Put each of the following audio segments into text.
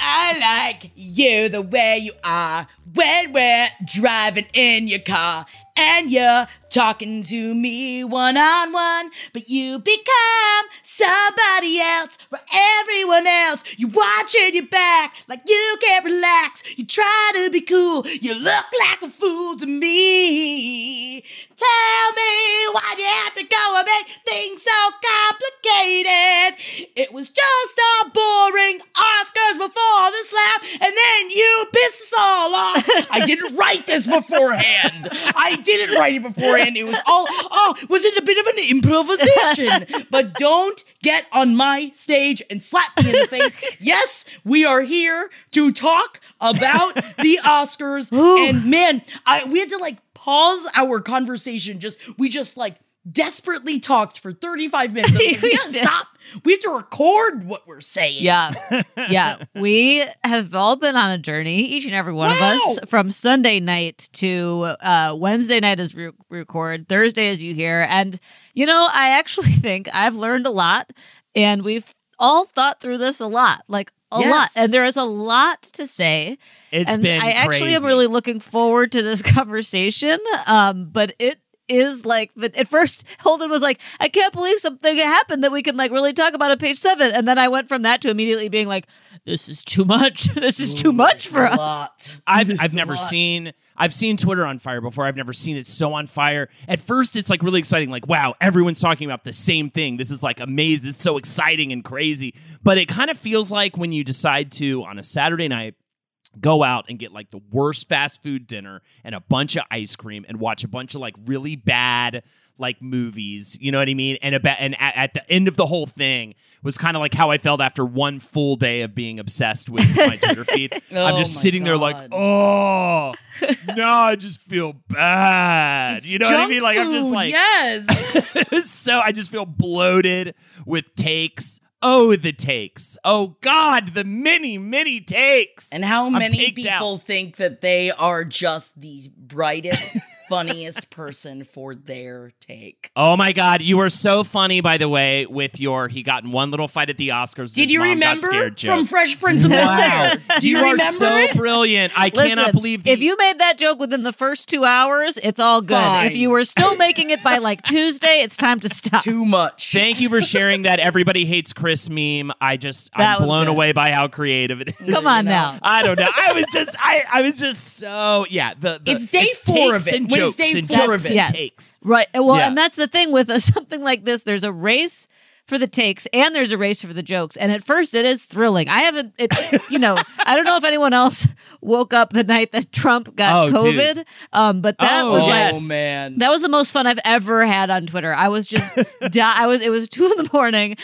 I like you the way you are when we're driving in your car and you're talking to me one-on-one, but you become somebody else for everyone else. You're watching your back like you can't relax. You try to be cool. You look like a fool to me. Tell me why you have to go and make things so complicated. It was just a boring Oscars before the slap, and then you pissed us all off. I didn't write this beforehand. I didn't write it beforehand. It was all, was it a bit of an improvisation? But don't get on my stage and slap me in the face. Yes, we are here to talk about the Oscars. Ooh. And man, we had to like pause our conversation. We like desperately talked for 35 minutes. Like, we gotta stop. We have to record what we're saying. Yeah. Yeah. We have all been on a journey, each and every one of us, from Sunday night to Wednesday night as record, Thursday as you hear. And, you know, I actually think I've learned a lot, and we've all thought through this a lot, like a lot. And there is a lot to say. It's been crazy. Actually am really looking forward to this conversation, but it is like that. At first, Holden was like, I can't believe something happened that we can like really talk about on page 7. And then I went from that to immediately being like, this is too much. This is too much for us. I've seen Twitter on fire before. I've never seen it so on fire. At first, it's like really exciting. Like, wow, everyone's talking about the same thing. This is like amazing. It's so exciting and crazy. But it kind of feels like when you decide to, on a Saturday night, go out and get like the worst fast food dinner and a bunch of ice cream and watch a bunch of like really bad like movies, you know what I mean? And at the end of the whole thing was kind of like how I felt after one full day of being obsessed with my Twitter feed. I'm just sitting there like, no, I just feel bad. It's, you know what I mean? Like I'm just like, yes. So I just feel bloated with takes. Oh, the takes. Oh, God, the many, many takes. And how many people think that they are just the brightest, funniest person for their take? Oh, my God. You were so funny, by the way, with your he got in one little fight at the Oscars. Did you remember from Fresh Prince of Bel-Air? Do you remember? You are so brilliant. I cannot believe that. If you made that joke within the first 2 hours, it's all good. Fine. If you were still making it by like Tuesday, it's time to stop. Too much. Thank you for sharing that. Everybody hates Chris meme. I'm blown away by how creative it is. Come on now. I don't know. I was just so it's day four of it. And jokes and jokes and takes. Right. Well, and that's the thing with something like this. There's a race for the takes and there's a race for the jokes. And at first it is thrilling. I don't know if anyone else woke up the night that Trump got COVID. Dude. But that was like, man, that was the most fun I've ever had on Twitter. I was just, it was 2 a.m.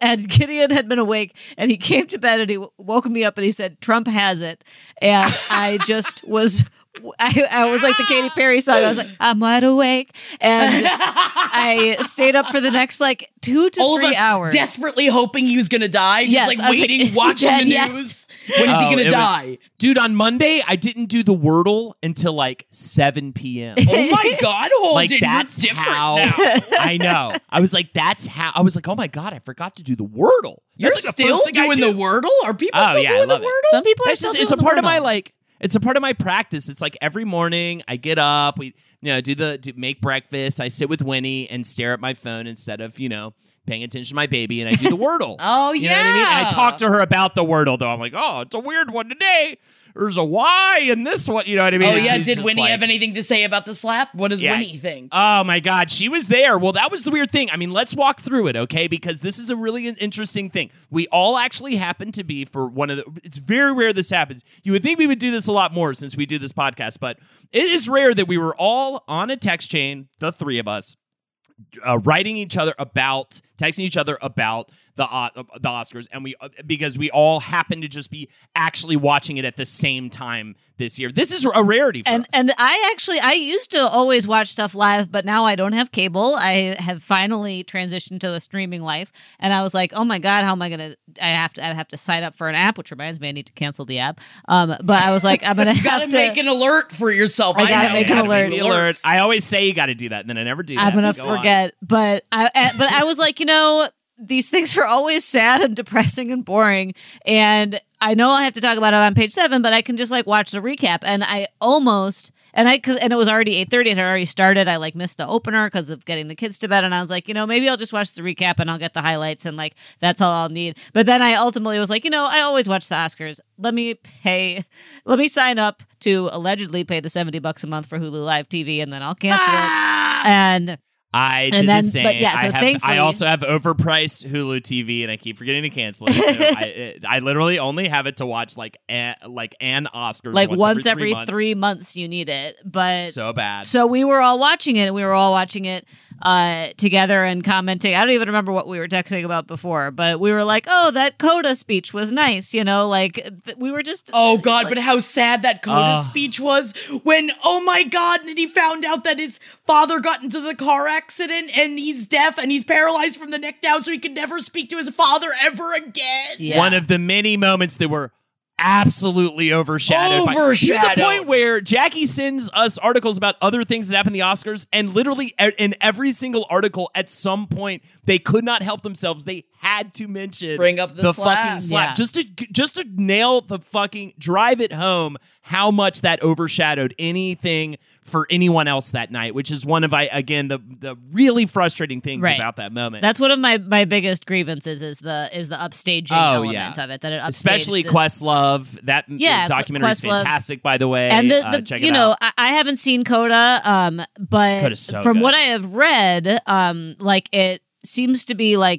and Gideon had been awake and he came to bed and he woke me up and he said, Trump has it. And I just was I was like the Katy Perry song. I was like, I'm wide awake. And I stayed up for the next like 2 to 3 hours. Desperately hoping he was going to die. Yes, just like waiting, like, watching the news. Yet? When is he going to die? Dude, on Monday, I didn't do the Wordle until like 7 p.m. Oh my God, Holden. Like, that's different now. I know. I was like, oh my God, I forgot to do the Wordle. You're still doing the Wordle? Are people still doing the Wordle? Some people are still doing the Wordle. It's a part of my like, It's a part of my practice. It's like every morning I get up, we make breakfast. I sit with Winnie and stare at my phone instead of, paying attention to my baby, and I do the Wordle. You know what I mean? And I talk to her about the Wordle, though. I'm like, oh, it's a weird one today. There's a Y in this one. You know what I mean? Oh, yeah. Did Winnie have anything to say about the slap? What does Winnie think? Oh, my God. She was there. Well, that was the weird thing. I mean, let's walk through it, okay? Because this is a really interesting thing. We all actually happen to be for one of the... It's very rare this happens. You would think we would do this a lot more since we do this podcast, but it is rare that we were all on a text chain, the three of us, texting each other about the Oscars, and we because we all happen to just be actually watching it at the same time this year. This is a rarity for us. And I used to always watch stuff live, but now I don't have cable. I have finally transitioned to a streaming life, and I was like, oh my God, how am I gonna? I have to sign up for an app, which reminds me I need to cancel the app. But I was like, I'm gonna make an alert for yourself. I gotta make an alert. I always say you gotta do that, and then I never do that. I'm gonna forget, but I was like, these things are always sad and depressing and boring, and I know I have to talk about it on page 7, but I can just watch the recap, and and it was already 8:30, it had already started. I missed the opener because of getting the kids to bed, and I was like, maybe I'll just watch the recap and I'll get the highlights, and that's all I'll need. But then I ultimately was like, I always watch the Oscars. Let me sign up to allegedly pay the $70 a month for Hulu Live TV, and then I'll cancel it. And I did the same. But yeah, so I also have overpriced Hulu TV, and I keep forgetting to cancel it. So I literally only have it to watch an Oscars. Once every 3 months you need it. But so bad. So we were all watching it, and we were all watching it together and commenting. I don't even remember what we were texting about before, but we were like, oh, that CODA speech was nice. We were just... Oh, God, but how sad that CODA speech was when, oh, my God, and then he found out that his father got into the car accident and he's deaf and he's paralyzed from the neck down, so he could never speak to his father ever again. Yeah. One of the many moments that were absolutely overshadowed. To the point where Jackie sends us articles about other things that happened in the Oscars, and literally in every single article at some point they could not help themselves. They had to bring up the fucking slap. Yeah. Just to nail the fucking drive it home how much that overshadowed anything for anyone else that night, which is one of the really frustrating things about that moment. That's one of my biggest grievances is the upstaging element of it, that it upstaged, especially Quest Love. That documentary is fantastic, by the way. And check it out. I haven't seen CODA, but so from what I have read, it seems to be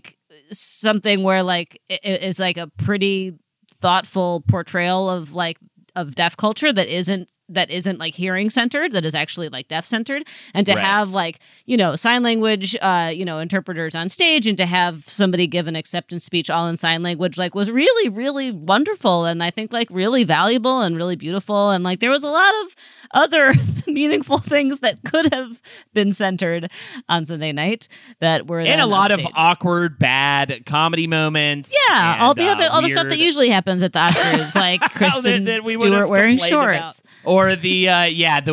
something where it is a pretty thoughtful portrayal of deaf culture that isn't hearing centered, that is actually deaf centered, and to have sign language interpreters on stage, and to have somebody give an acceptance speech all in sign language was really, really wonderful, and I think really valuable and really beautiful, and there was a lot of other meaningful things that could have been centered on Sunday night that were, and a lot of awkward bad comedy moments, and all the stuff that usually happens at the Oscars, like Kristen Stewart wearing shorts or the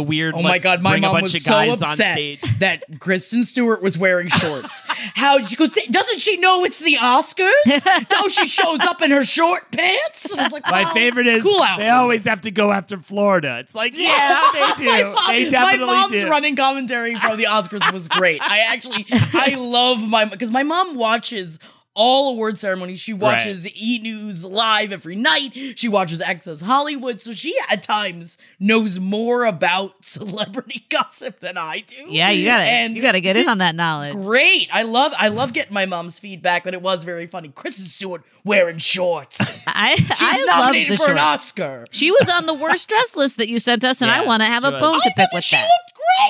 weird... Oh my God, my mom was so upset that Kristen Stewart was wearing shorts. How she goes, doesn't she know it's the Oscars? No, she shows up in her short pants. And I was like, my favorite is they always have to go after Florida. It's they do. My mom's running commentary for the Oscars was great. I love my... Because my mom watches all award ceremonies. She watches E! News Live every night. She watches Access Hollywood. So she, at times, knows more about celebrity gossip than I do. Yeah, you gotta get in on that knowledge. Great. I love getting my mom's feedback, but it was very funny. Kristen Stewart wearing shorts. She's nominated for an Oscar. She was on the worst dress list that you sent us, and I want to have a bone to pick with that.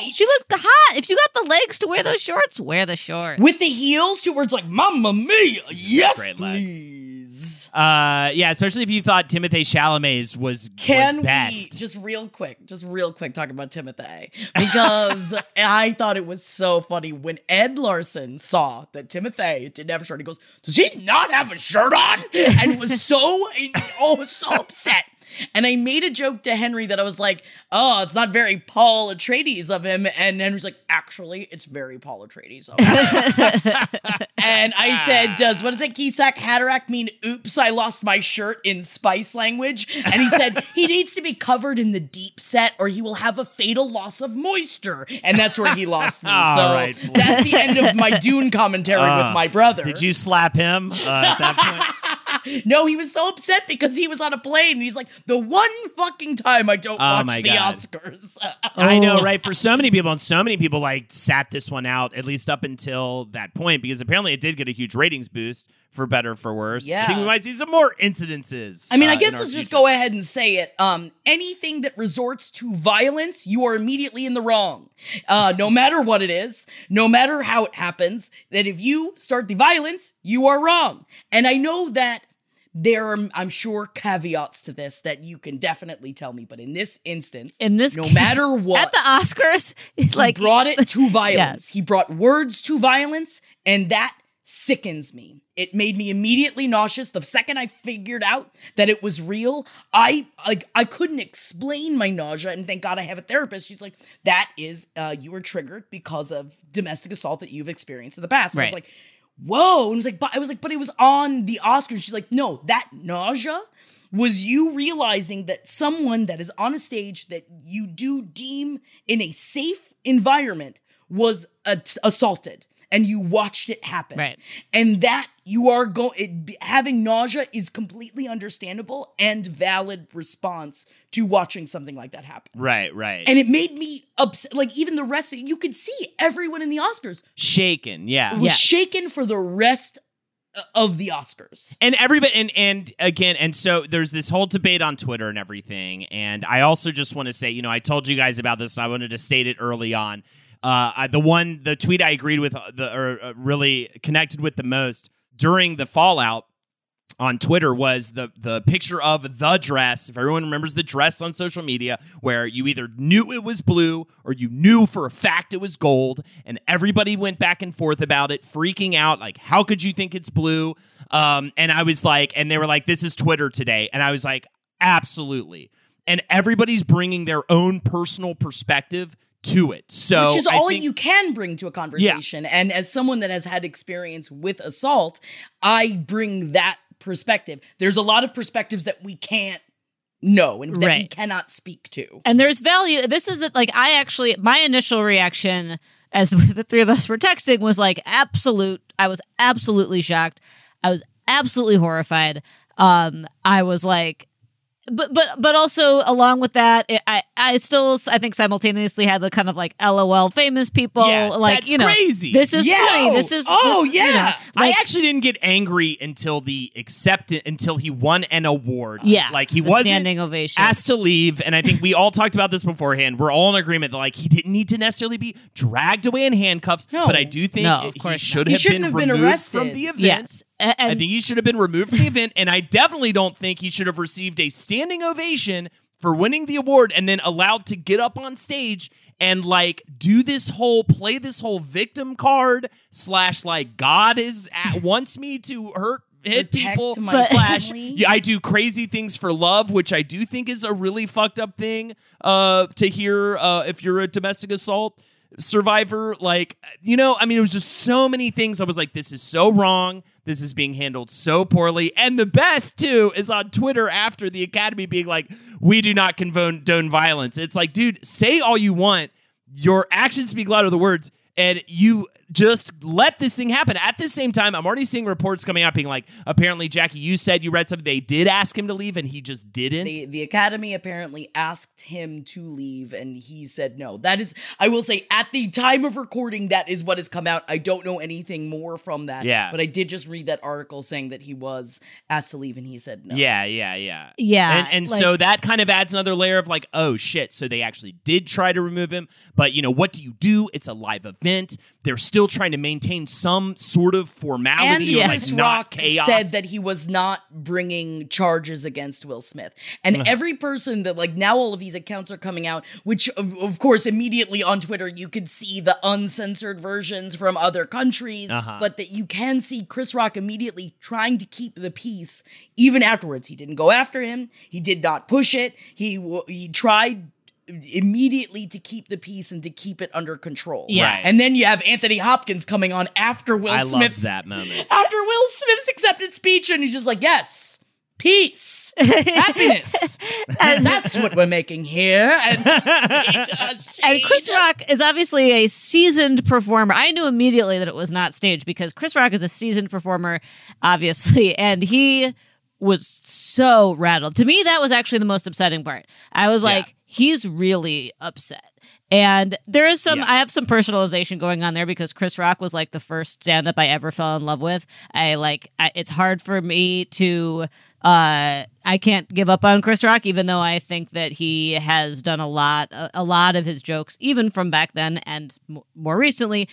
Great. She looked hot. If you got the legs to wear those shorts, wear the shorts. With the heels, two words like Mamma Mia. Yes, great please. Especially if you thought Timothée Chalamet's was best. Just real quick, talk about Timothée. Because I thought it was so funny when Ed Larson saw that Timothée didn't have a shirt. He goes, does he not have a shirt on? And was so upset. And I made a joke to Henry that I was like, oh, it's not very Paul Atreides of him. And Henry's like, actually, it's very Paul Atreides of him. And I said, what does that Kisak Haderach mean? Oops, I lost my shirt in spice language. And he said, he needs to be covered in the deep set or he will have a fatal loss of moisture. And that's where he lost me. All right. That's the end of my Dune commentary with my brother. Did you slap him at that point? No, he was so upset because he was on a plane and he's like, the one fucking time I don't watch the Oscars. I know, right? For so many people, and so many people like sat this one out, at least up until that point, because apparently it did get a huge ratings boost, for better or for worse. Yeah. I think we might see some more incidences. I mean, I guess let's just go ahead and say it. Anything that resorts to violence, you are immediately in the wrong. No matter what it is, no matter how it happens, that if you start the violence, you are wrong. And I know that there are, I'm sure, caveats to this that you can definitely tell me. But in this instance, matter what. At the Oscars, he brought it to violence. Yes. He brought words to violence. And that sickens me. It made me immediately nauseous. The second I figured out that it was real, I couldn't explain my nausea. And thank God I have a therapist. She's like, that is, you were triggered because of domestic assault that you've experienced in the past. And right. I was like, whoa. And I was like, but it was on the Oscars. She's like, no, that nausea was you realizing that someone that is on a stage that you do deem in a safe environment was assaulted. And you watched it happen. Right. And that you are having nausea is completely understandable and valid response to watching something like that happen. Right, right. And it made me upset. Like, even the rest of you could see everyone in the Oscars. Shaken, yeah. Was shaken for the rest of the Oscars. And everybody, and so there's this whole debate on Twitter and everything. And I also just want to say, I told you guys about this and I wanted to state it early on. The tweet I agreed with, really connected with the most during the fallout on Twitter was the picture of the dress. If everyone remembers the dress on social media, where you either knew it was blue or you knew for a fact it was gold, and everybody went back and forth about it, freaking out, like, how could you think it's blue? And I was like, and they were like, this is Twitter today. And I was like, absolutely. And everybody's bringing their own personal perspective to it. So which is all you can bring to a conversation. Yeah. And as someone that has had experience with assault, I bring that perspective. There's a lot of perspectives that we can't know and that we cannot speak to. And there's value. This is that, my initial reaction as the three of us were texting was like, I was absolutely shocked. I was absolutely horrified. I was like, But also along with that, I think simultaneously had the kind of like LOL famous people, that's crazy. This is funny. I actually didn't get angry until the acceptance, until he won an award. Yeah, he wasn't standing ovation, asked to leave, and I think we all talked about this beforehand. We're all in agreement that he didn't need to necessarily be dragged away in handcuffs. No, but I do think he should have been removed from the event. Yes. I think he should have been removed from the event, and I definitely don't think he should have received a standing ovation for winning the award and then allowed to get up on stage and play this whole victim card / God wants me to hit people / I do crazy things for love, which I do think is a really fucked up thing to hear if you're a domestic assault survivor. It was just so many things. I was like, this is so wrong. This is being handled so poorly. And the best, too, is on Twitter after the Academy being like, we do not condone violence. It's like, dude, say all you want. Your actions speak louder than words. And you just let this thing happen. At the same time, I'm already seeing reports coming out being like, apparently, Jackie, you said you read something. They did ask him to leave, and he just didn't. The Academy apparently asked him to leave, and he said no. That is, I will say, at the time of recording, that is what has come out. I don't know anything more from that. Yeah. But I did just read that article saying that he was asked to leave, and he said no. Yeah. And so that kind of adds another layer of oh, shit. So they actually did try to remove him. But, what do you do? It's a live event. they're still trying to maintain some sort of formality. And Chris Rock said that he was not bringing charges against Will Smith. And every person that, like, now all of these accounts are coming out, which, of course, immediately on Twitter, you could see the uncensored versions from other countries, but that you can see Chris Rock immediately trying to keep the peace even afterwards. He didn't go after him. He did not push it. He tried immediately to keep the peace and to keep it under control. Yeah. Right. And then you have Anthony Hopkins coming on after Will Smith's... I love that moment. After Will Smith's acceptance speech, and he's just like, yes, peace, happiness. And that's what we're making here. And Chris Rock is obviously a seasoned performer. I knew immediately that it was not staged because Chris Rock is a seasoned performer, obviously, and he was so rattled. To me, that was actually the most upsetting part. I was like... Yeah. He's really upset. And there is some, I have some personalization going on there because Chris Rock was like the first stand-up I ever fell in love with. It's hard for me to, I can't give up on Chris Rock, even though I think that he has done a lot of his jokes, even from back then and more recently,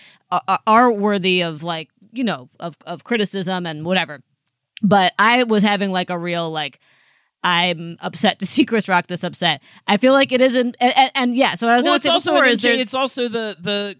are worthy of of criticism and whatever. But I was having like a real I'm upset to see Chris Rock this upset. I feel like it isn't, and yeah. So what I was going to say before is it's also the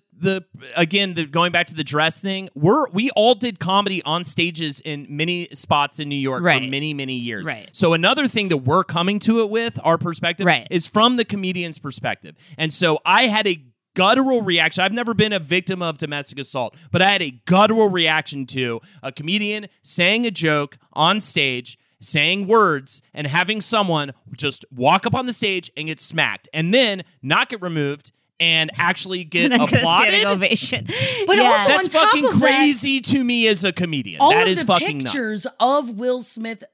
going back to the dress thing. We all did comedy on stages in many spots in New York for many years. Right. So another thing that we're coming to it with our perspective is from the comedian's perspective, and so I had a guttural reaction. I've never been a victim of domestic assault, but I had a guttural reaction to a comedian saying a joke on stage, saying words and having someone just walk up on the stage and get smacked and then not get removed and actually get applauded. Get ovation. But also that's on fucking top of crazy that, to me as a comedian. All that of is the fucking pictures nuts. Of Will Smith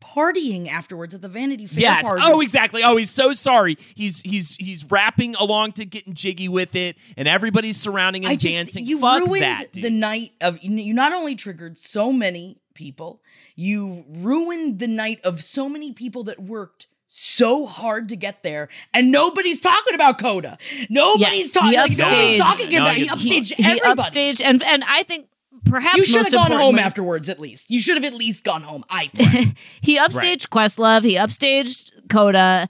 partying afterwards at the Vanity Fair party. Oh, exactly. Oh, he's so sorry. He's rapping along to Getting Jiggy with It, and everybody's surrounding him dancing. You Fuck ruined that, dude. The night of. You not only triggered so many people. You ruined the night of so many people that worked so hard to get there, and nobody's talking about CODA. He upstaged everybody. He upstaged, and I think perhaps you should have gone home afterwards. At least you should have at least gone home. I think he upstaged Quest Love. He upstaged CODA.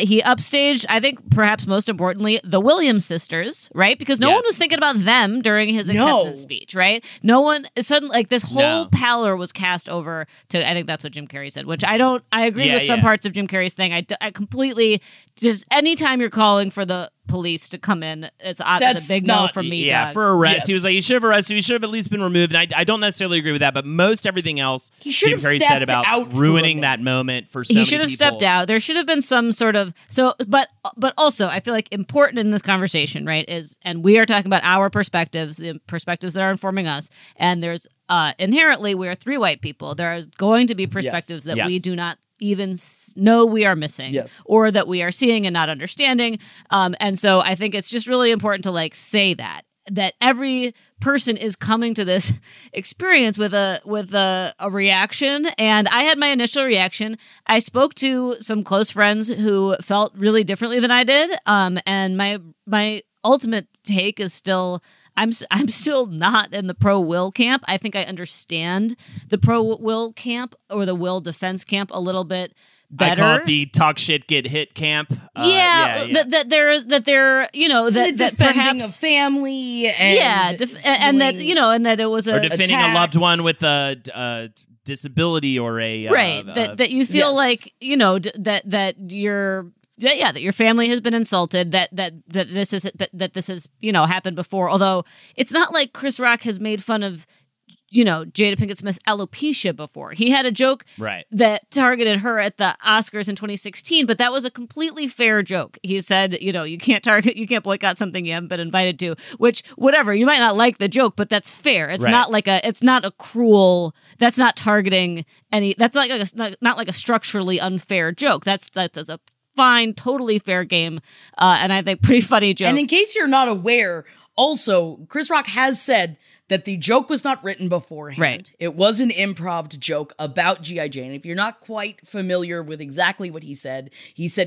He upstaged, I think perhaps most importantly, the Williams sisters, right? Because no one was thinking about them during his acceptance speech, right? No one suddenly this whole pallor was cast over to, I think that's what Jim Carrey said, which I agree with some parts of Jim Carrey's thing. I completely just, anytime you're calling for the police to come in, it's a big no for me. Yeah, for arrest. Yes. He was like, you should have arrested, you should have at least been removed. And I don't necessarily agree with that, but most everything else Jim Carrey said about ruining that moment for so many people. He should have stepped out. There should have been some sort of but also I feel like important in this conversation, right, is, and we are talking about our perspectives, the perspectives that are informing us, and there's inherently we are three white people. There are going to be perspectives that we do not even know we are missing or that we are seeing and not understanding, and so I think it's just really important to say that every person is coming to this experience with a reaction. And I had my initial reaction. I spoke to some close friends who felt really differently than I did. And my ultimate take is still, I'm still not in the pro-Will camp. I think I understand the pro-Will camp or the Will defense camp a little bit better. I call it the talk shit, get hit camp. That defending perhaps a family and that it was defending a loved one with a disability or a that you feel that your family has been insulted, that this has happened before. Although it's not like Chris Rock has made fun of Jada Pinkett Smith's alopecia before. He had a joke that targeted her at the Oscars in 2016, but that was a completely fair joke. He said, you can't boycott something you haven't been invited to, which, whatever, you might not like the joke, but that's fair. It's not like it's not a cruel, that's not targeting any, that's not like a structurally unfair joke. That's a fine, totally fair game, and I think pretty funny joke. And in case you're not aware, also, Chris Rock has said that the joke was not written beforehand. Right. It was an improv joke about G.I. Jane. If you're not quite familiar with exactly what he said,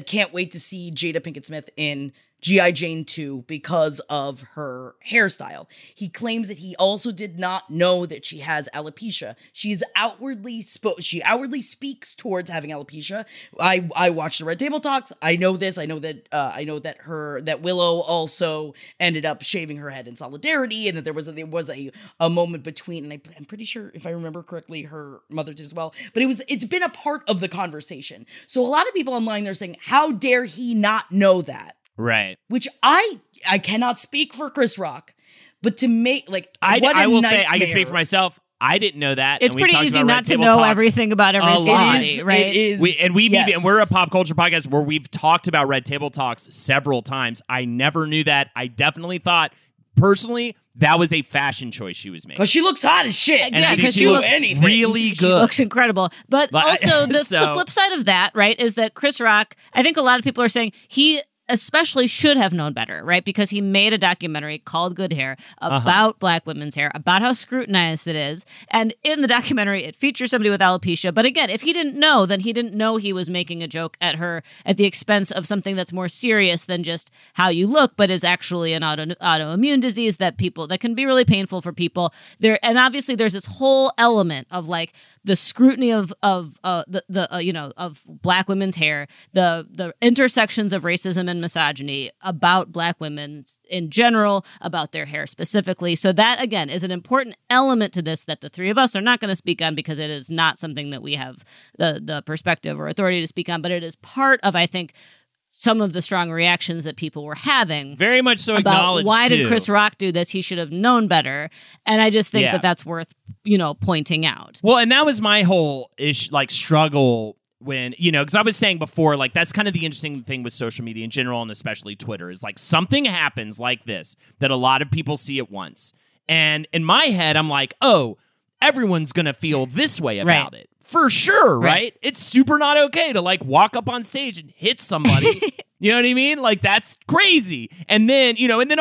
can't wait to see Jada Pinkett Smith in G.I. Jane 2 because of her hairstyle. He claims that he also did not know that she has alopecia. She outwardly speaks towards having alopecia. I watched the Red Table Talks. I know this. I know that Willow also ended up shaving her head in solidarity, and that there was a moment between, and I'm pretty sure, if I remember correctly, her mother did as well. But it's been a part of the conversation. So a lot of people online, they're saying, how dare he not know that? Right. Which I cannot speak for Chris Rock, but to make, like, I will nightmare. Say, I can speak for myself. I didn't know that. It's pretty easy not to know everything about every celebrity, right? It is. We're a pop culture podcast where we've talked about Red Table Talks several times. I never knew that. I definitely thought, personally, that was a fashion choice she was making. Because she looks hot as shit. And yeah, because she looks really good. She looks incredible. But also, the flip side of that, right, is that Chris Rock, I think a lot of people are saying he especially should have known better, right? Because he made a documentary called Good Hair about Black women's hair, about how scrutinized it is. And in the documentary, it features somebody with alopecia. But again, if he didn't know, then he didn't know he was making a joke at her at the expense of something that's more serious than just how you look, but is actually an autoimmune disease that can be really painful for people. And obviously there's this whole element of like the scrutiny of Black women's hair, the intersections of racism and misogyny about Black women in general, about their hair specifically. So that, again, is an important element to this that the three of us are not going to speak on because it is not something that we have the perspective or authority to speak on, but it is part of, I think, some of the strong reactions that people were having. Very much so acknowledged, too. Why did Chris Rock do this? He should have known better. And I just think that that's worth, pointing out. Well, and that was my whole struggle when, because I was saying before, like, that's kind of the interesting thing with social media in general, and especially Twitter, is like something happens like this that a lot of people see at once. And in my head, I'm like, oh, everyone's going to feel this way about it. For sure, right? It's super not okay to like walk up on stage and hit somebody. You know what I mean? Like, that's crazy. And then, and then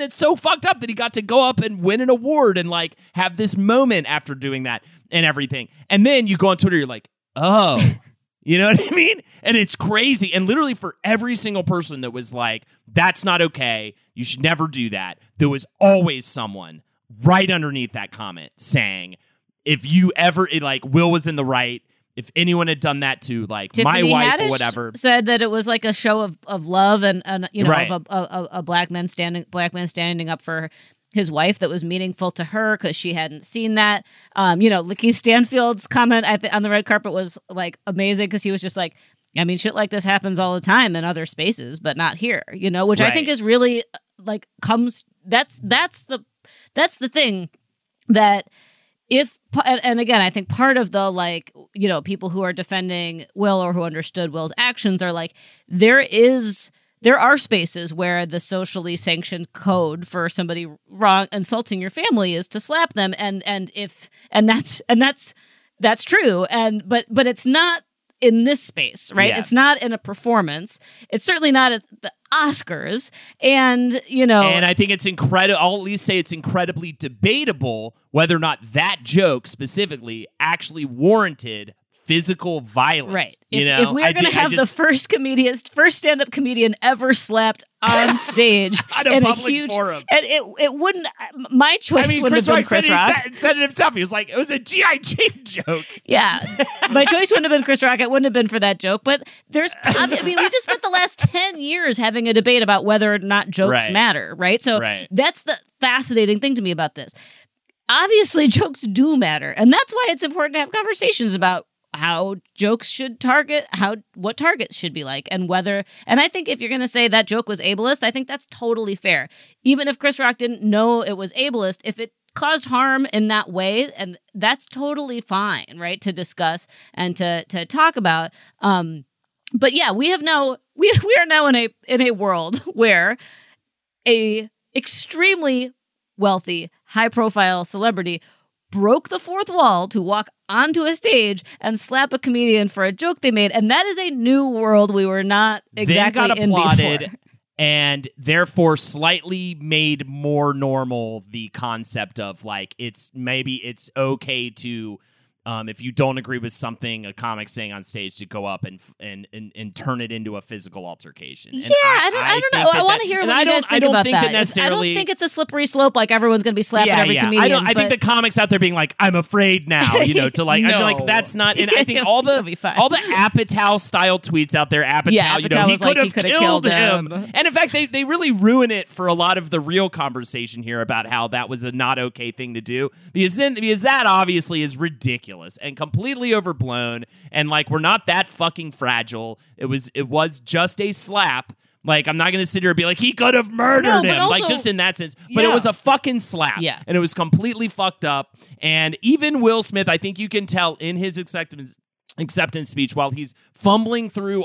it's so fucked up that he got to go up and win an award and like have this moment after doing that and everything. And then you go on Twitter, you're like, oh, you know what I mean? And it's crazy. And literally for every single person that was like, that's not okay, you should never do that, there was always someone right underneath that comment saying, Will was in the right. If anyone had done that to like Tiffany, my wife Haddish, or whatever, said that it was like a show of love and of a black man standing up for his wife that was meaningful to her because she hadn't seen that. Lakeith Stanfield's comment on the red carpet was like amazing because he was just like, I mean, shit like this happens all the time in other spaces, but not here, which I think is really like comes. That's the thing that if. And again, I think part of the people who are defending Will or who understood Will's actions are like, there are spaces where the socially sanctioned code for somebody insulting your family is to slap them, and that's true, but it's not in this space, right? Yeah. It's not in a performance. It's certainly not at the Oscars, and I think it's incredible. I'll at least say it's incredibly debatable whether or not that joke specifically actually warranted physical violence. Right. If we're going to have the first stand-up comedian ever slapped on stage in a huge forum, and it wouldn't. My choice wouldn't have been Chris Rock. Said it himself. He was like, it was a G.I. Jane joke. Yeah, my choice wouldn't have been Chris Rock. It wouldn't have been for that joke. But we just spent the last 10 years having a debate about whether or not jokes matter. Right. So that's the fascinating thing to me about this. Obviously, jokes do matter, and that's why it's important to have conversations about how jokes should target, what targets should be like, and whether, and I think if you're going to say that joke was ableist, I think that's totally fair. Even if Chris Rock didn't know it was ableist, if it caused harm in that way, and that's totally fine, right, to discuss and to talk about. But yeah, we have now, we are now in a world where a extremely wealthy, high profile celebrity broke the fourth wall to walk onto a stage and slap a comedian for a joke they made, and that is a new world we were not exactly in before. They got applauded, and therefore slightly made more normal the concept of like it's okay to if you don't agree with something a comic saying on stage, to go up and turn it into a physical altercation. And yeah, I don't know. I want to hear what you guys think about that. I don't think it's a slippery slope. Like everyone's going to be slapping every comedian. I think the comics out there being like, I'm afraid now. You know, to like, no. I feel like that's not. And I think all the Apatow style tweets out there. Apatow, he could have killed him. And in fact, they really ruin it for a lot of the real conversation here about how that was a not okay thing to do, because that obviously is ridiculous and completely overblown, and like, we're not that fucking fragile. It was just a slap. Like, I'm not going to sit here and be like, he could have murdered him. Also, like, just in that sense. But it was a fucking slap. Yeah. And it was completely fucked up. And even Will Smith, I think you can tell in his acceptance speech, while he's fumbling through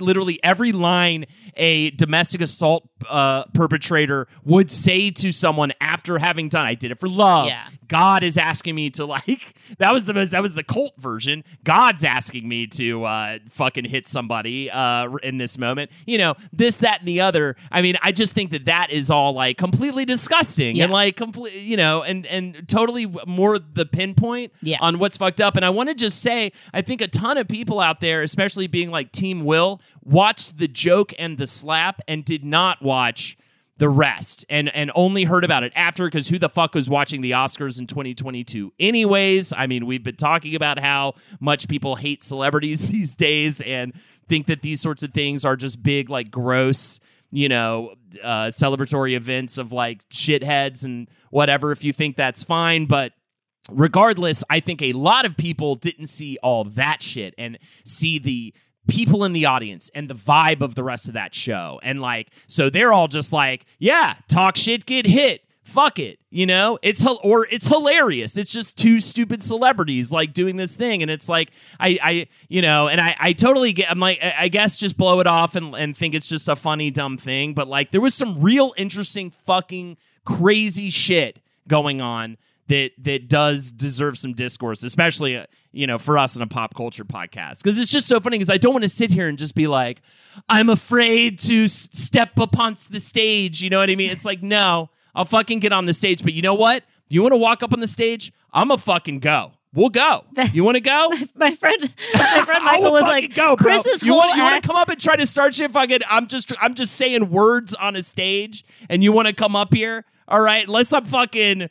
literally every line a domestic assault perpetrator would say to someone after having done, I did it for love. Yeah. God is asking me to, like, that was the cult version. God's asking me to fucking hit somebody in this moment. You know, this, that, and the other. I mean, I just think that is all like completely disgusting and like complete, you know, and totally more the pinpoint on what's fucked up. And I want to just say, I think a ton of people out there, especially being like Team Will, watched the joke and the slap and did not watch the rest, and only heard about it after, because who the fuck was watching the Oscars in 2022 anyways? I mean, we've been talking about how much people hate celebrities these days and think that these sorts of things are just big, like, gross, you know, celebratory events of, like, shitheads and whatever, if you think that's fine, but regardless, I think a lot of people didn't see all that shit and see the people in the audience and the vibe of the rest of that show. And like, so they're all just like, yeah, talk shit, get hit. Fuck it. You know, it's hilarious. It's just two stupid celebrities like doing this thing. And it's like, I you know, and I totally get, I'm like, I guess just blow it off and think it's just a funny, dumb thing. But like, there was some real interesting fucking crazy shit going on that does deserve some discourse, especially, you know, for us in a pop culture podcast. Because it's just so funny, because I don't want to sit here and just be like, I'm afraid to step upon the stage. You know what I mean? It's like, no, I'll fucking get on the stage. But you know what? You want to walk up on the stage? I'm a fucking go. We'll go. You want to go? My friend Michael was like, go, Chris is cool. You want to come up and try to start shit? Fucking, I'm just saying words on a stage, and you want to come up here? All right, unless I'm fucking...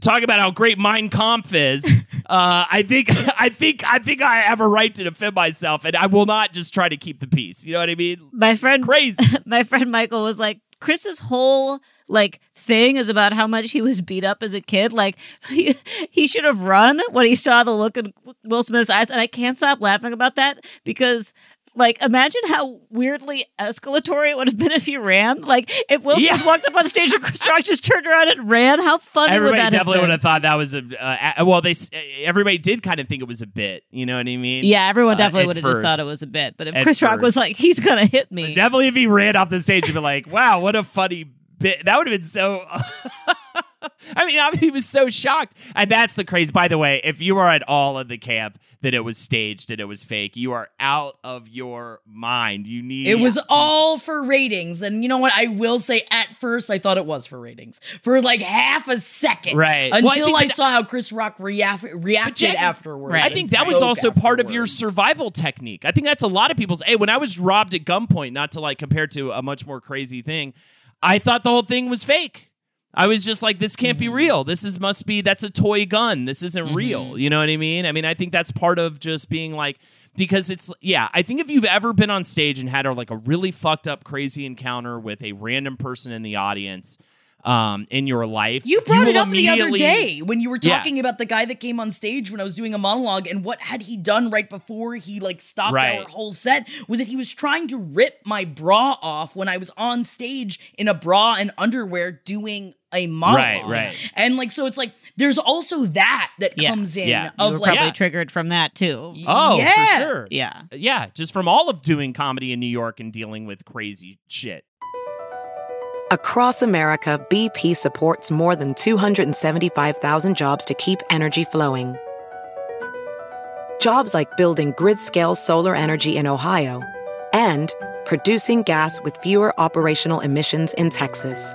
talk about how great Mein Kampf is. I think I have a right to defend myself, and I will not just try to keep the peace. You know what I mean? It's crazy. My friend Michael was like, Chris's whole like thing is about how much he was beat up as a kid. Like he should have run when he saw the look in Will Smith's eyes, and I can't stop laughing about that, because. Like, imagine how weirdly escalatory it would have been if you ran. Like, if Will Smith walked up on stage and Chris Rock just turned around and ran, how funny would that have been? Everybody definitely would have thought that was everybody did kind of think it was a bit, you know what I mean? Yeah, everyone definitely would have just thought it was a bit. But if Chris Rock was like, he's gonna hit me. But definitely if he ran off the stage and be like, wow, what a funny bit. That would have been so... I mean, he was so shocked. And that's the crazy. By the way, if you are at all in the camp that it was staged and it was fake, you are out of your mind. You need. It was all for ratings. And you know what? I will say, at first, I thought it was for ratings for like half a second. Right. Until I saw how Chris Rock reacted afterwards. Right. I think that was also part of your survival technique. I think that's a lot of people's. Hey, when I was robbed at gunpoint, not to like compare to a much more crazy thing, I thought the whole thing was fake. I was just like, this can't be real. That's a toy gun. This isn't real. You know what I mean? I mean, I think that's part of just being like, because it's, I think if you've ever been on stage and had like a really fucked up, crazy encounter with a random person in the audience in your life. You brought it up the other day when you were talking about the guy that came on stage when I was doing a monologue, and what had he done right before he like stopped our whole set was that he was trying to rip my bra off when I was on stage in a bra and underwear doing a monologue. Right. And like, so it's like, there's also that comes in. Yeah. You were like, probably triggered from that too. Oh, yeah. For sure. Yeah. Yeah. Just from all of doing comedy in New York and dealing with crazy shit. Across America, BP supports more than 275,000 jobs to keep energy flowing. Jobs like building grid-scale solar energy in Ohio and producing gas with fewer operational emissions in Texas.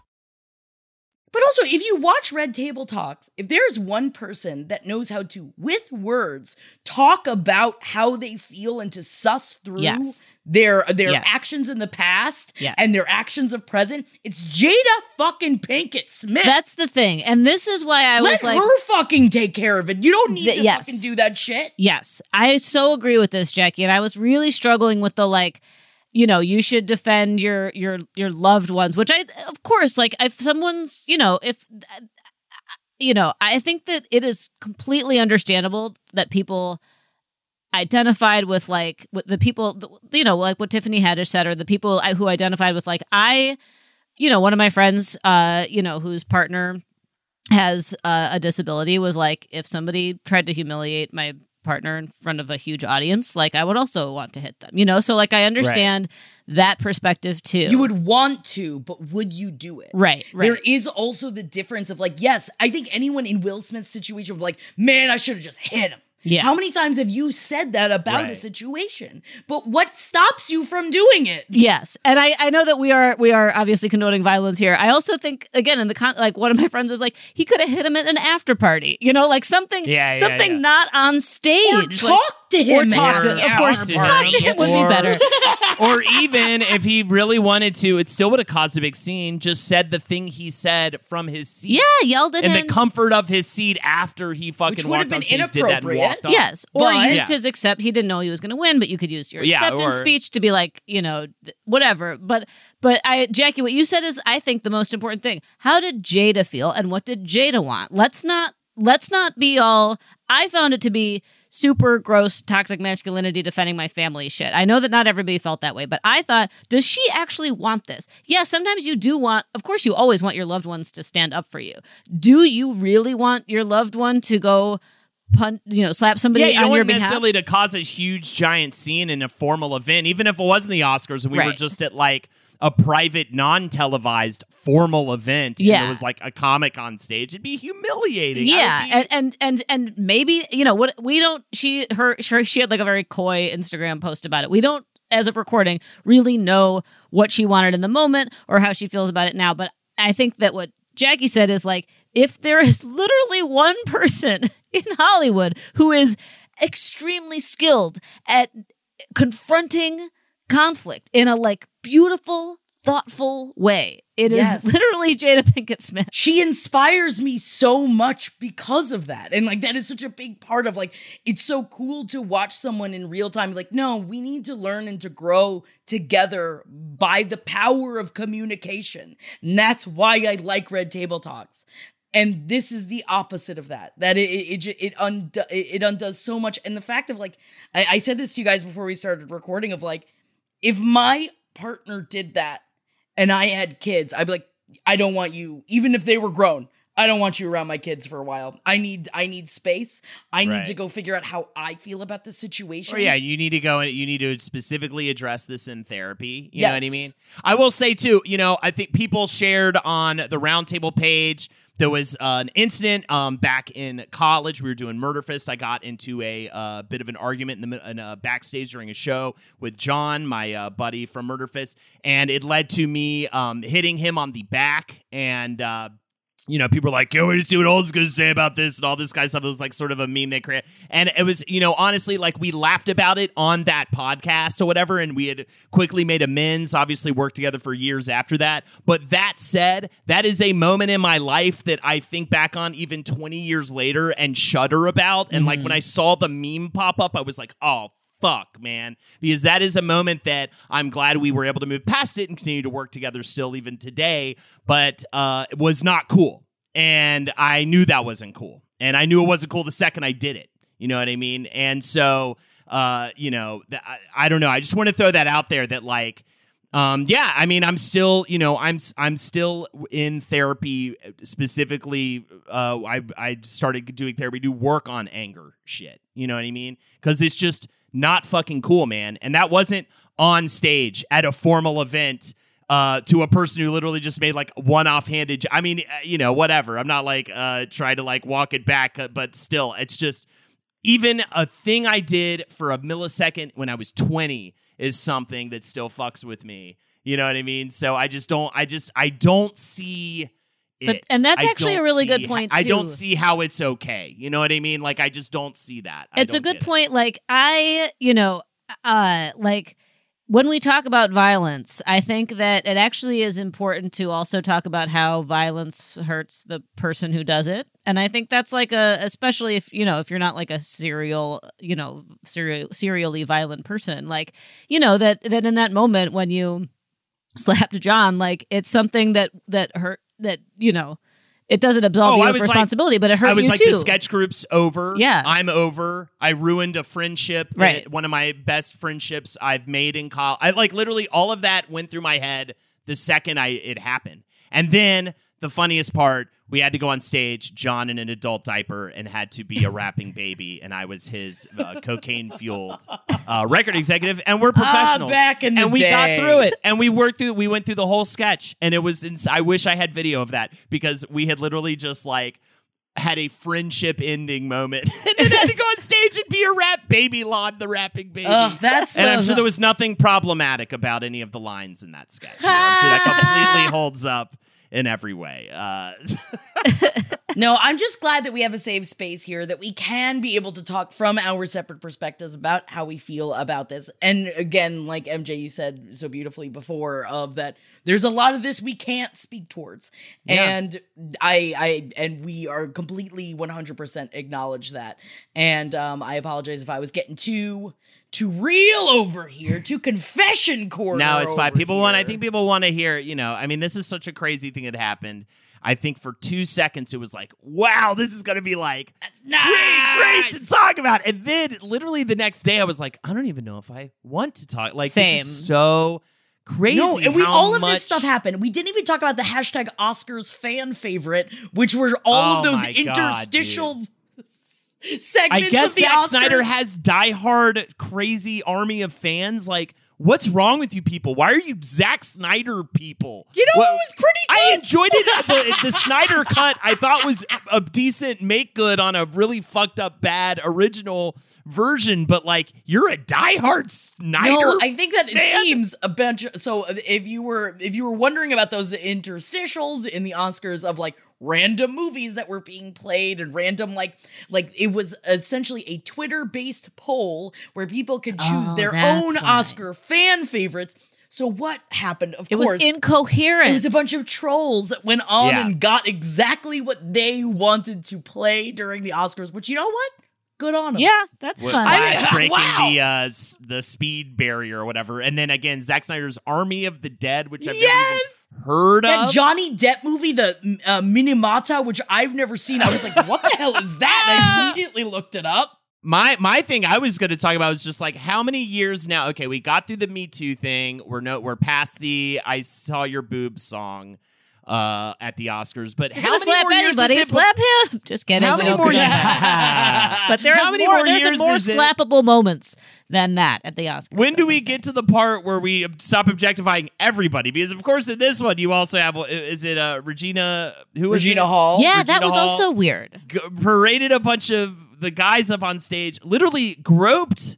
But also, if you watch Red Table Talks, if there's one person that knows how to, with words, talk about how they feel and to suss through their actions in the past and their actions of present, it's Jada fucking Pinkett Smith. That's the thing. And this is why I was like... Let her fucking take care of it. You don't need to fucking do that shit. Yes. I so agree with this, Jackie. And I was really struggling with the like... You know, you should defend your loved ones, which I, of course, like if someone's, you know, if, you know, I think that it is completely understandable that people identified with like with the people, you know, like what Tiffany Haddish said, or the people who identified with like I, you know, one of my friends, you know, whose partner has a disability was like, if somebody tried to humiliate my partner in front of a huge audience, like I would also want to hit them, you know? So like, I understand that perspective too. You would want to, but would you do it? Right. There is also the difference of like, yes, I think anyone in Will Smith's situation of like, man, I should have just hit him. Yeah. How many times have you said that about a situation? But what stops you from doing it? Yes. And I know that we are obviously condoning violence here. I also think, again, in the like one of my friends was like, he could have hit him at an after party, you know, like something not on stage. Or talk to him. Or talk to him. Of course, talk to him would be better. Or even if he really wanted to, it still would have caused a big scene, just said the thing he said from his seat. Yeah, yelled at him. In the comfort of his seat after he fucking walked on stage, did that and walked. Yes, or used his he didn't know he was going to win, but you could use your acceptance speech to be like, you know, whatever. But I, Jackie, what you said is, I think, the most important thing. How did Jada feel, and what did Jada want? Let's not be all. I found it to be super gross, toxic masculinity defending my family shit. I know that not everybody felt that way, but I thought, does she actually want this? Yeah, sometimes you do want, of course you always want your loved ones to stand up for you. Do you really want your loved one to go slap somebody on your behalf? Yeah, you don't necessarily to cause a huge, giant scene in a formal event, even if it wasn't the Oscars and we were just at like a private, non-televised, formal event, and there was like a comic on stage. It'd be humiliating. Yeah, and maybe, you know what? We don't. She had like a very coy Instagram post about it. We don't, as of recording, really know what she wanted in the moment or how she feels about it now. But I think that what Jackie said is like, if there is literally one person in Hollywood who is extremely skilled at confronting conflict in a like beautiful, thoughtful way, it is literally Jada Pinkett Smith. She inspires me so much because of that. And like, that is such a big part of like, it's so cool to watch someone in real time. Like, no, we need to learn and to grow together by the power of communication. And that's why I like Red Table Talks. And this is the opposite of that. That it undoes so much. And the fact of like, I said this to you guys before we started recording of like, if my partner did that and I had kids, I'd be like, I don't want you, even if they were grown, I don't want you around my kids for a while. I need space. I need to go figure out how I feel about the situation. Or you need to go and you need to specifically address this in therapy. You know what I mean? I will say too, you know, I think people shared on the roundtable page. There was an incident back in college. We were doing Murder Fist. I got into a bit of an argument in backstage during a show with John, my buddy from Murder Fist, and it led to me hitting him on the back. And you know, people were like, "Yo, we just see what Old's going to say about this," and all this kind of stuff. It was like sort of a meme they created, and it was, you know, honestly, like we laughed about it on that podcast or whatever, and we had quickly made amends. Obviously, worked together for years after that. But that said, that is a moment in my life that I think back on even 20 years later and shudder about. And like when I saw the meme pop up, I was like, "Oh, fuck, man," because that is a moment that I'm glad we were able to move past it and continue to work together still even today, but it was not cool. And I knew that wasn't cool. And I knew it wasn't cool the second I did it. You know what I mean? And so, you know, I don't know. I just want to throw that out there that, like, yeah, I mean, I'm still, you know, I'm still in therapy specifically. I started doing therapy to work on anger shit. You know what I mean? Because it's just not fucking cool, man. And that wasn't on stage at a formal event to a person who literally just made like one offhanded. I mean, you know, whatever. I'm not like trying to like walk it back, but still, it's just even a thing I did for a millisecond when I was 20 is something that still fucks with me. You know what I mean? So I just don't. I don't see it. But, and that's actually a really good point. I don't see how it's okay. You know what I mean? Like I just don't see that. It's a good point. Like I, you know, like. When we talk about violence, I think that it actually is important to also talk about how violence hurts the person who does it. And I think that's like especially if, you know, if you're not like a serially violent person, like, you know, that in that moment when you slapped John, like it's something that hurt, that, you know, it doesn't absolve you of responsibility, like, but it hurt you too. I was like, too. The sketch group's over. Yeah. I'm over. I ruined a friendship. Right. One of my best friendships I've made in college. I like literally all of that went through my head the second it happened. And then the funniest part, we had to go on stage, John in an adult diaper, and had to be a rapping baby. And I was his cocaine-fueled record executive. And we're professionals. Back in the and we day. Got through it. And we went through the whole sketch. And it was, I wish I had video of that, because we had literally just like had a friendship ending moment. And then had to go on stage and be a rap baby, Lon, the rapping baby. I'm sure there was nothing problematic about any of the lines in that sketch. You know? I'm sure that completely holds up. In every way. No, I'm just glad that we have a safe space here, that we can be able to talk from our separate perspectives about how we feel about this. And again, like MJ, you said so beautifully before, of that there's a lot of this we can't speak towards. Yeah. And I we are completely 100% acknowledge that. And I apologize if I was getting too real over here, to confession corner. No, it's fine. I think people want to hear, you know, I mean, this is such a crazy thing that happened. I think for 2 seconds it was like, wow, this is going to be like, that's great to talk about. And then literally the next day I was like, I don't even know if I want to talk. Like, this is so crazy. No, and this stuff happened. We didn't even talk about the hashtag Oscars fan favorite, which were all of those interstitial segments. I guess Zack Snyder has diehard crazy army of fans. Like, what's wrong with you people? Why are you Zack Snyder people? You know, it was pretty good. I enjoyed it. The Snyder cut I thought was a decent make good on a really fucked up bad original version, but like, you're a diehard Snyder. No, I think that it seems a bunch. So if you were wondering about those interstitials in the Oscars of like random movies that were being played and random like it was essentially a Twitter-based poll where people could choose their own Oscar fan favorites. So what happened? Of course, it was incoherent. It was a bunch of trolls that went on and got exactly what they wanted to play during the Oscars. Which, you know what? Good on them. Yeah, that's fun. Breaking the speed barrier or whatever, and then again, Zack Snyder's Army of the Dead, which I've never even heard of. That Johnny Depp movie, the Minimata, which I've never seen. I was like, what the hell is that? And I immediately looked it up. My thing I was going to talk about was just like, how many years now? Okay, we got through the Me Too thing. We're past the "I Saw Your Boobs" song. At the Oscars, but how many more years? Slap him. Just kidding. How many more years? But there are more slappable moments than that at the Oscars. When do we get to the part where we stop objectifying everybody? Because of course, in this one, you also have Regina? Who is Regina Hall? Yeah, that was also weird. Paraded a bunch of the guys up on stage, literally groped.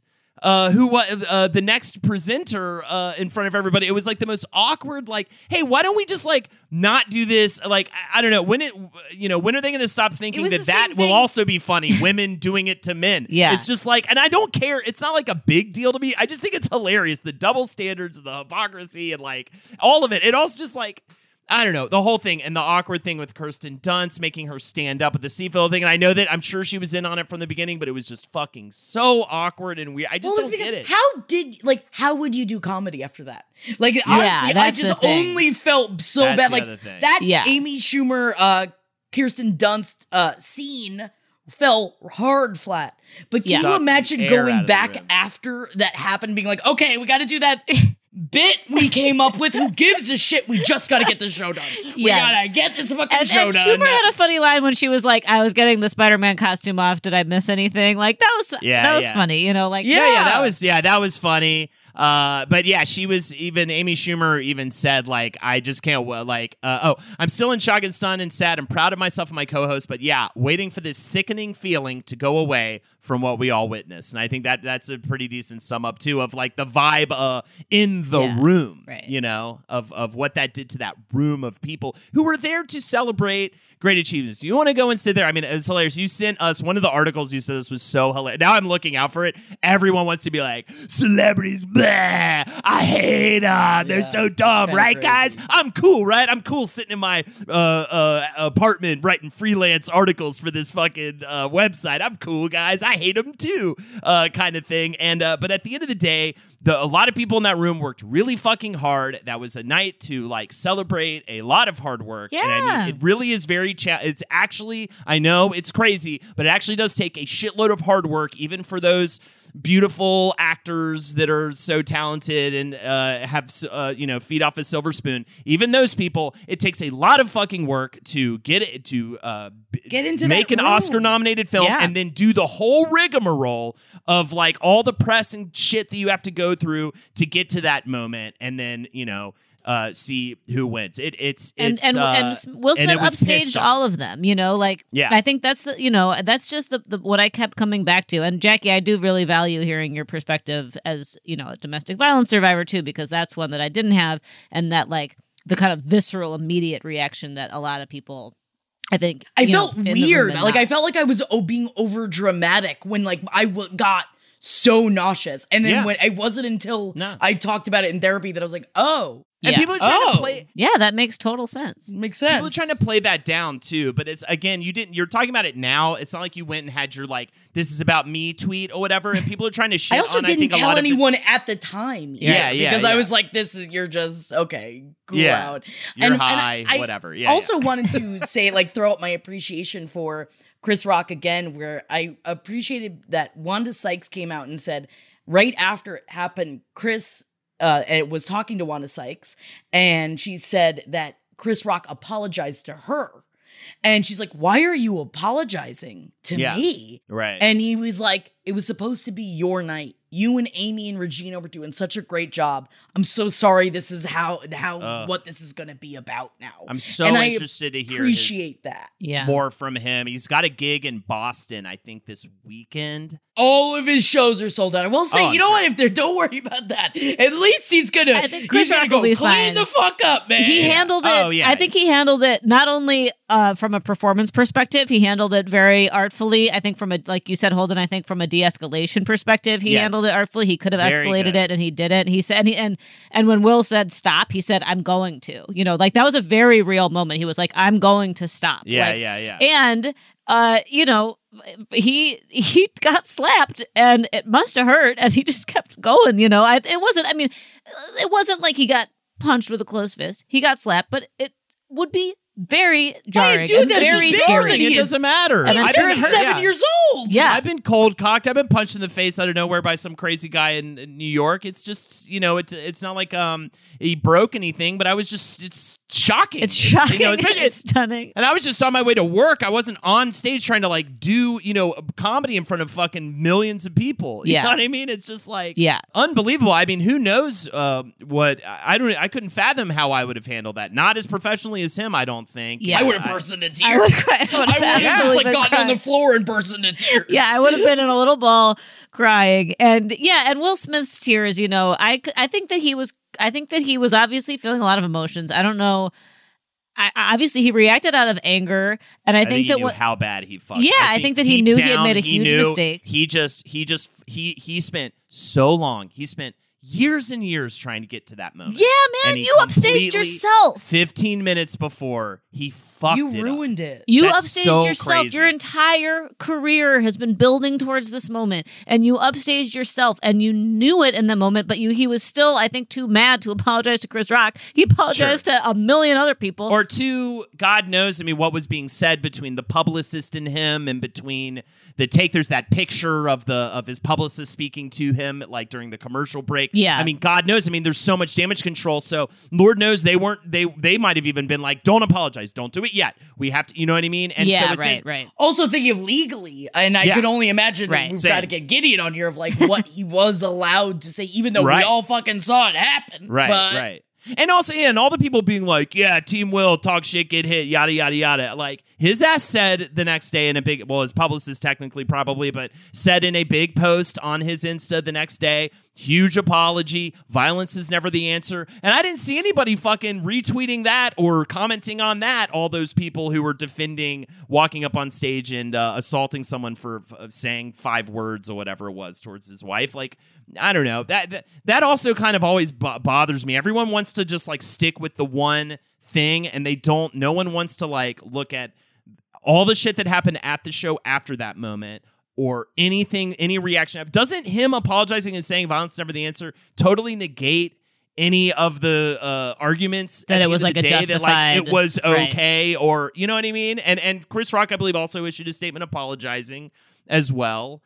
Who was the next presenter in front of everybody? It was like the most awkward. Like, hey, why don't we just like not do this? Like, I don't know when are they going to stop thinking that will also be funny? Women doing it to men. Yeah, it's just like, and I don't care. It's not like a big deal to me. I just think it's hilarious. The double standards, the hypocrisy, and like all of it. It also just like. I don't know, the whole thing, and the awkward thing with Kirsten Dunst making her stand up at the Seafield thing, and I know that I'm sure she was in on it from the beginning, but it was just fucking so awkward and weird. I just don't get it. How would you do comedy after that? Like, honestly, I just only felt so bad. Like, that Amy Schumer, Kirsten Dunst scene fell hard flat. But can you imagine going back after that happened, being like, okay, we got to do that bit we came up with. Who gives a shit? We just got to get this show done. We got to get this fucking show done. Schumer had a funny line when she was like, I was getting the Spider-Man costume off. Did I miss anything? Like, that was funny, you know? Like, that was funny. But yeah, she was even, Amy Schumer even said, like, I just can't, I'm still in shock and stunned and sad and proud of myself and my co-host, but yeah, waiting for this sickening feeling to go away from what we all witnessed. And I think that's a pretty decent sum up too of like the vibe, in the room, right. You know, of what that did to that room of people who were there to celebrate great achievements. You want to go and sit there. I mean, it was hilarious. You sent us one of the articles you said this was so hilarious. Now I'm looking out for it. Everyone wants to be like celebrities. I hate them. They're so dumb, right, crazy. Guys? I'm cool, right? I'm cool sitting in my apartment writing freelance articles for this fucking website. I'm cool, guys. I hate them too, kind of thing. And but at the end of the day, a lot of people in that room worked really fucking hard. That was a night to like celebrate a lot of hard work. Yeah. And I mean, it really is very it's actually, I know it's crazy, but it actually does take a shitload of hard work, even for those beautiful actors that are so talented and have feed off a silver spoon. Even those people, it takes a lot of fucking work to make an Oscar-nominated film and then do the whole rigmarole of like all the press and shit that you have to go through to get to that moment, and then see who wins. And Will Smith upstaged all of them, you know, like, I think that's the what I kept coming back to. And Jackie, I do really value hearing your perspective as, you know, a domestic violence survivor too, because that's one that I didn't have. And that like the kind of visceral, immediate reaction that a lot of people, I think I felt weird. Like I felt like I was being over dramatic when like I got so nauseous. And then when it wasn't until I talked about it in therapy that I was like, oh, and people are trying to play. Yeah, that makes total sense. Makes sense. People are trying to play that down too, but it's again, you're talking about it now. It's not like you went and had your like, this is about me tweet or whatever. And people are trying to shit. I also didn't tell anyone at the time. Because I was like, this is, you're just okay. Cool out. You're high. And I whatever. Yeah. Also wanted to say like throw up my appreciation for Chris Rock again, where I appreciated that Wanda Sykes came out and said right after it happened, Chris. It was talking to Wanda Sykes, and she said that Chris Rock apologized to her. And she's like, why are you apologizing to me? Right. And he was like, it was supposed to be your night. You and Amy and Regina were doing such a great job. I'm so sorry. This is what this is going to be about now. I'm so interested to hear. Appreciate that. Yeah. More from him. He's got a gig in Boston, I think, this weekend. All of his shows are sold out. I will say, what? If they're, don't worry about that. At least he's going to. He's going to go clean the fuck up, man. He handled it. Oh, yeah. I think he handled it not only from a performance perspective. He handled it very artfully. I think from a, like you said, Holden. I think from a de-escalation perspective, he handled. It artfully. He could have escalated it, and he didn't. He said, and when Will said stop, he said, "I'm going to." You know, like that was a very real moment. He was like, "I'm going to stop." Yeah, like, yeah. And you know, he got slapped, and it must have hurt, and he just kept going. You know, it wasn't. I mean, it wasn't like he got punched with a closed fist. He got slapped, but it would be very jarring, dude, and very scary. It doesn't matter. He's 37 years old. Yeah, I've been cold cocked. I've been punched in the face out of nowhere by some crazy guy in New York. It's just, you know, it's not like he broke anything, but I was just, it's shocking. It's shocking. You know, it's stunning. And I was just on my way to work. I wasn't on stage trying to like do, you know, comedy in front of fucking millions of people. You know what I mean? It's just like unbelievable. I mean, who knows I couldn't fathom how I would have handled that. Not as professionally as him, I don't think. Yeah, I would have burst into tears. I would have gotten on the floor and burst into tears. Yeah, I would have been in a little ball crying. And Will Smith's tears, you know, I think that he was obviously feeling a lot of emotions. I don't know. Obviously he reacted out of anger, and I think that what how bad he fucked. Yeah, I think that he knew he had made a huge mistake. He spent so long. He spent years and years trying to get to that moment. Yeah, man, you upstaged yourself. 15 minutes before He fucked it up. You ruined it. You upstaged yourself. Your entire career has been building towards this moment, and you upstaged yourself, and you knew it in that moment, but he was still, I think, too mad to apologize to Chris Rock. He apologized to a million other people. Or to, God knows, I mean, what was being said between the publicist and him, and between the take. There's that picture of his publicist speaking to him, like, during the commercial break. Yeah. I mean, God knows. I mean, there's so much damage control, so Lord knows they might have even been like, don't apologize. Don't do it yet. We have to, you know what I mean? And yeah, so right. Also thinking of legally, and I could only imagine we've got to get Gideon on here of like what he was allowed to say, even though we all fucking saw it happen. Right. And also, and all the people being like, yeah, Team Will, talk shit, get hit, yada, yada, yada. Like, his ass said the next day in a big, well, his publicist technically probably, but said in a big post on his Insta the next day, huge apology, violence is never the answer. And I didn't see anybody fucking retweeting that or commenting on that, all those people who were defending walking up on stage and assaulting someone for saying 5 words or whatever it was towards his wife. Like, I don't know. That also kind of always bothers me. Everyone wants to just like stick with the one thing, and they don't. No one wants to like look at all the shit that happened at the show after that moment or anything, any reaction. Doesn't him apologizing and saying violence is never the answer totally negate any of the arguments that it was like a justified, that like it was okay, or you know what I mean? And Chris Rock, I believe, also issued a statement apologizing as well.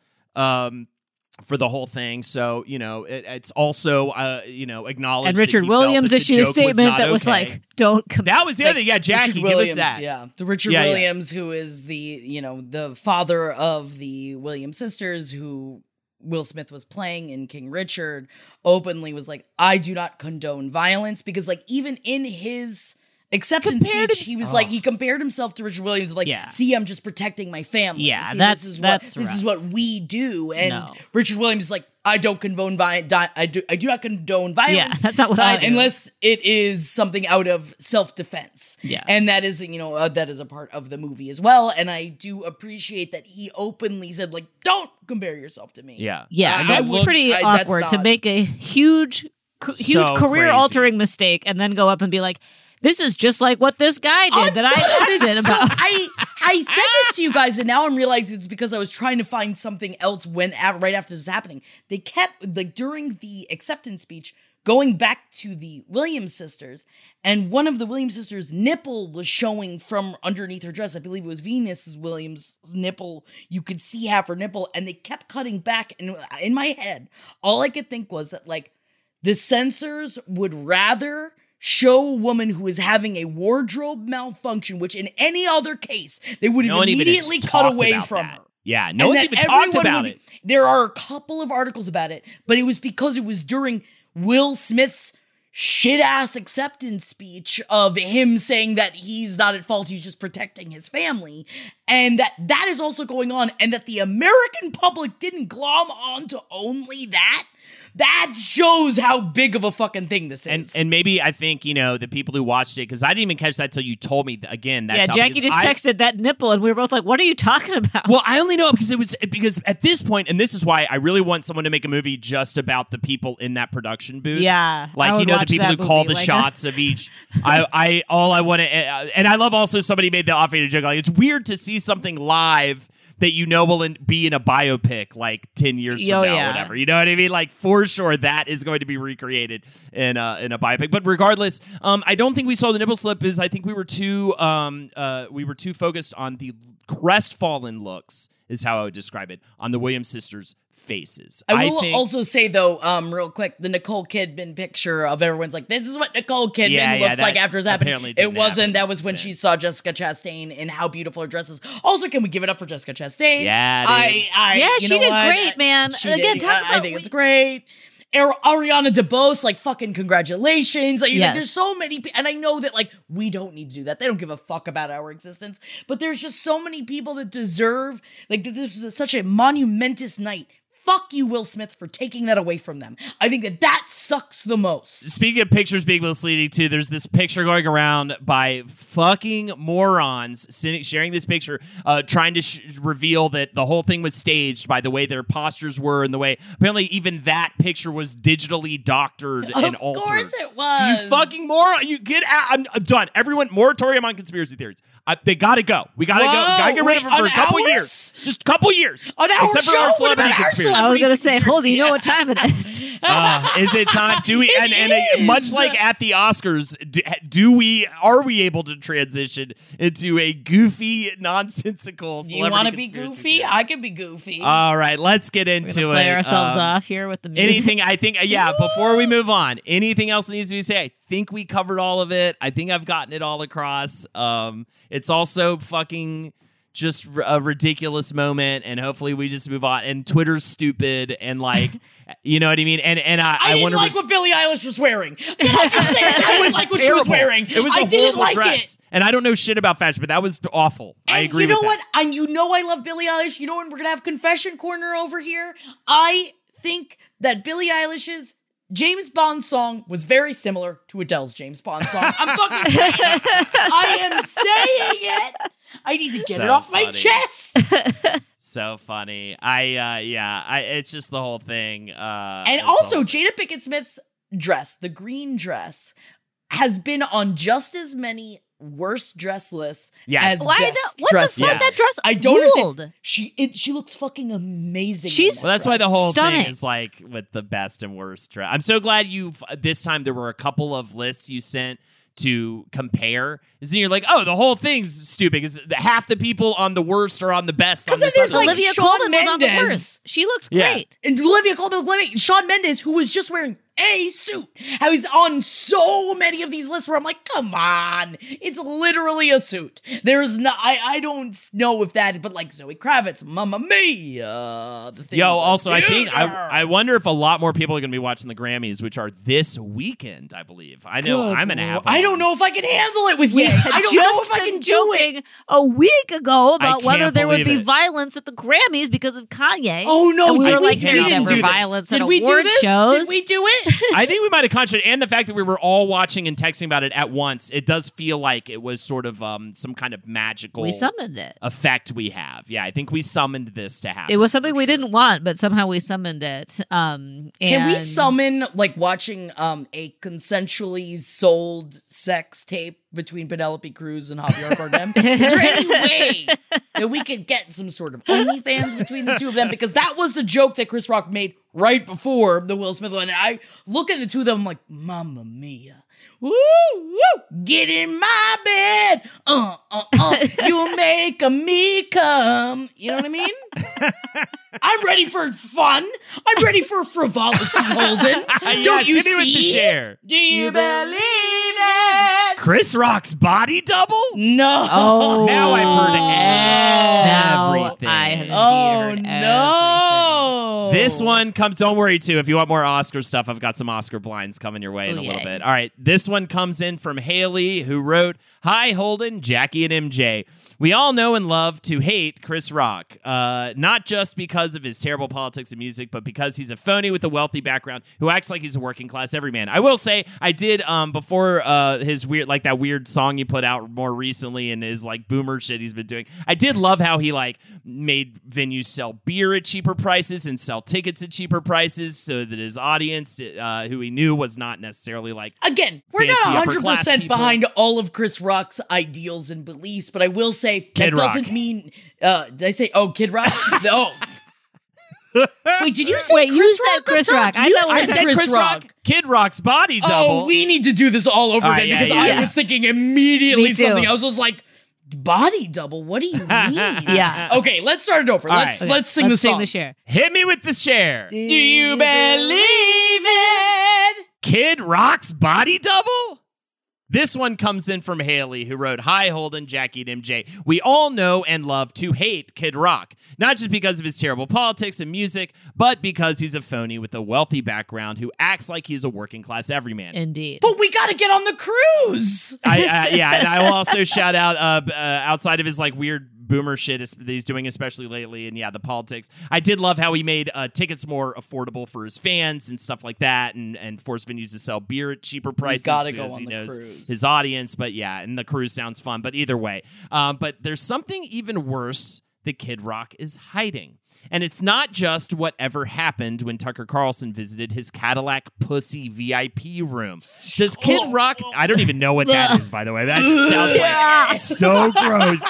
For the whole thing, so you know it's also you know acknowledged. And Richard Williams issued a statement that was like, "Don't come." That was the other thing. Yeah, Jackie, give us that. Yeah, the Richard Williams, who is the the father of the Williams sisters, who Will Smith was playing in King Richard, openly was like, "I do not condone violence," because like even in his acceptance speech, he was like, he compared himself to Richard Williams, like, see, I'm just protecting my family. Yeah, see, this is what we do. And Richard Williams is like, I don't condone violence. I do not condone violence. Yeah, that's not what I do. Unless it is something out of self-defense. Yeah. And that is, that is a part of the movie as well. And I do appreciate that he openly said, like, don't compare yourself to me. Yeah. Yeah. That's pretty awkward to make a huge career-altering mistake and then go up and be like, this is just like what this guy did that I edited about. So I said this to you guys, and now I'm realizing it's because I was trying to find something else right after this was happening. They kept, like, during the acceptance speech, going back to the Williams sisters, and one of the Williams sisters' nipple was showing from underneath her dress. I believe it was Venus Williams' nipple. You could see half her nipple, and they kept cutting back. And in my head, all I could think was that, like, the censors would rather show a woman who is having a wardrobe malfunction, which in any other case, they would have immediately cut away from her. Yeah, no one's even talked about it. There are a couple of articles about it, but it was because it was during Will Smith's shit-ass acceptance speech of him saying that he's not at fault, he's just protecting his family, and that is also going on, and that the American public didn't glom onto only that. That shows how big of a fucking thing this is. And maybe I think, the people who watched it, because I didn't even catch that till you told me again. Jackie just texted that nipple, and we were both like, what are you talking about? Well, I only know because at this point, and this is why I really want someone to make a movie just about the people in that production booth. Yeah. Like, the people who call the shots of each. I want to, and I love also somebody made the off-handed joke, like, it's weird to see something live that will be in a biopic like 10 years from now, whatever. You know what I mean? Like, for sure, that is going to be recreated in a biopic. But regardless, I don't think we saw the nipple slip. I think we were too focused on the crestfallen looks, is how I would describe it, on the Williams sisters' faces. I will also say, though, real quick, the Nicole Kidman picture of everyone's like, this is what Nicole Kidman looked like after this happened. It wasn't. That was when she saw Jessica Chastain and how beautiful her dress is. Also, can we give it up for Jessica Chastain? Yeah, she did great, man. Again, I think it's great. Ariana DeBose, like, fucking congratulations. Like, there's so many people, and I know that, like, we don't need to do that. They don't give a fuck about our existence, but there's just so many people that deserve, like, this was such a monumentous night fuck you, Will Smith, for taking that away from them. I think that that sucks the most. Speaking of pictures being misleading, too, there's this picture going around by fucking morons sharing this picture, trying to reveal that the whole thing was staged by the way their postures were and the way... Apparently, even that picture was digitally doctored and altered. Of course it was. You fucking moron. You get out. I'm done. Everyone, moratorium on conspiracy theories. They gotta go. We gotta go. We gotta get rid of them for a couple years. Just a couple years. An hour except for our celebrity conspiracy. I was going to say, hold on, you know what time it is. Is it time? Do we, and much like at the Oscars, are we able to transition into a goofy, nonsensical celebrity? Do you want to be goofy? Theory? I can be goofy. All right, let's get into it. Play ourselves off here with the music. Anything, I think, yeah, before we move on, anything else that needs to be said? I think we covered all of it. I think I've gotten it all across. It's also fucking... just a ridiculous moment, and hopefully we just move on. And Twitter's stupid, and like, you know what I mean. And I didn't like what Billie Eilish was wearing. I was like what she was wearing. It was a horrible dress, and I don't know shit about fashion, but that was awful. And I agree. You know what? And you know I love Billie Eilish. You know when we're gonna have confession corner over here. I think that Billie Eilish's James Bond song was very similar to Adele's James Bond song. I'm fucking saying it. I am saying it. I need to get it off my chest. So funny. It's just the whole thing. And also Jada Pinkett Smith's dress, the green dress, has been on just as many worst dress lists as What the fuck? That dress I don't understand. She looks fucking amazing. That's why the whole thing is like with the best and worst dress. I'm so glad this time there were a couple of lists you sent to compare. So you're like, oh, the whole thing's stupid. Because half the people on the worst are on the best. Because there's like Olivia Colman was on the worst. She looked great. And Olivia Colman looked great. Shawn Mendes, who was just wearing a suit, I was on so many of these lists where I'm like, come on. It's literally a suit. There's no, I don't know if that, but like Zoe Kravitz, Mamma Mia. Also, I think, I wonder if a lot more people are going to be watching the Grammys, which are this weekend, I believe. I know I'm going to have one. I don't know if I can handle it with you. I don't know if I can do it. A week ago about whether there would be violence at the Grammys because of Kanye. Oh, no. And we were like, there's never violence at award shows. Did we do it? I think we might have conscious, and the fact that we were all watching and texting about it at once, it does feel like it was sort of some kind of magical effect we have. Yeah, I think we summoned this to happen. It was something we didn't want, but somehow we summoned it. Can we summon, like, watching a consensually sold sex tape between Penelope Cruz and Javier Bardem? Is there any way that we could get some sort of OnlyFans between the two of them? Because that was the joke that Chris Rock made right before the Will Smith one. And I look at the two of them, I'm like, Mamma Mia. Woo, woo, get in my bed. You make me come. You know what I mean? I'm ready for fun. I'm ready for frivolity, Holden. Don't you see? With the share. Do you believe it? Chris Rock's body double? No. Oh, now I've heard everything. Everything. This one comes, don't worry too, if you want more Oscar stuff, I've got some Oscar blinds coming your way in a little bit. All right, this one comes in from Haley, who wrote, "Hi Holden, Jackie, and MJ. We all know and love to hate Chris Rock, not just because of his terrible politics and music, but because he's a phony with a wealthy background who acts like he's a working class everyman." I will say, I did before his weird, like that weird song he put out more recently and his like boomer shit he's been doing. I did love how he like made venues sell beer at cheaper prices and sell tickets at cheaper prices so that his audience, who he knew was not necessarily like again, we're not 100% behind all of Chris Rock's ideals and beliefs, but I will say. Kid Rock. Doesn't mean, did I say, Kid Rock? No. Wait, did you say Chris Rock? You said Chris Rock. I said Chris Rock. Kid Rock's body double. Oh, we need to do this all over again I was thinking immediately something. I was like, body double? What do you mean? Okay, let's start it over. Let's sing the song. Hit me with the share. Do you believe it? Kid Rock's body double? This one comes in from Haley, who wrote, "Hi, Holden, Jackie, and MJ. We all know and love to hate Kid Rock, not just because of his terrible politics and music, but because he's a phony with a wealthy background who acts like he's a working-class everyman." Indeed. But we got to get on the cruise! And I will also shout out, outside of his like weird boomer shit that he's doing, especially lately, and yeah, the politics. I did love how he made tickets more affordable for his fans and stuff like that, and forced venues to sell beer at cheaper prices because he knows his audience. But yeah, and the cruise sounds fun. But either way, but there's something even worse that Kid Rock is hiding. And it's not just whatever happened when Tucker Carlson visited his Cadillac Pussy VIP room. Does Kid Rock... I don't even know what that is, by the way. That sounds like so gross.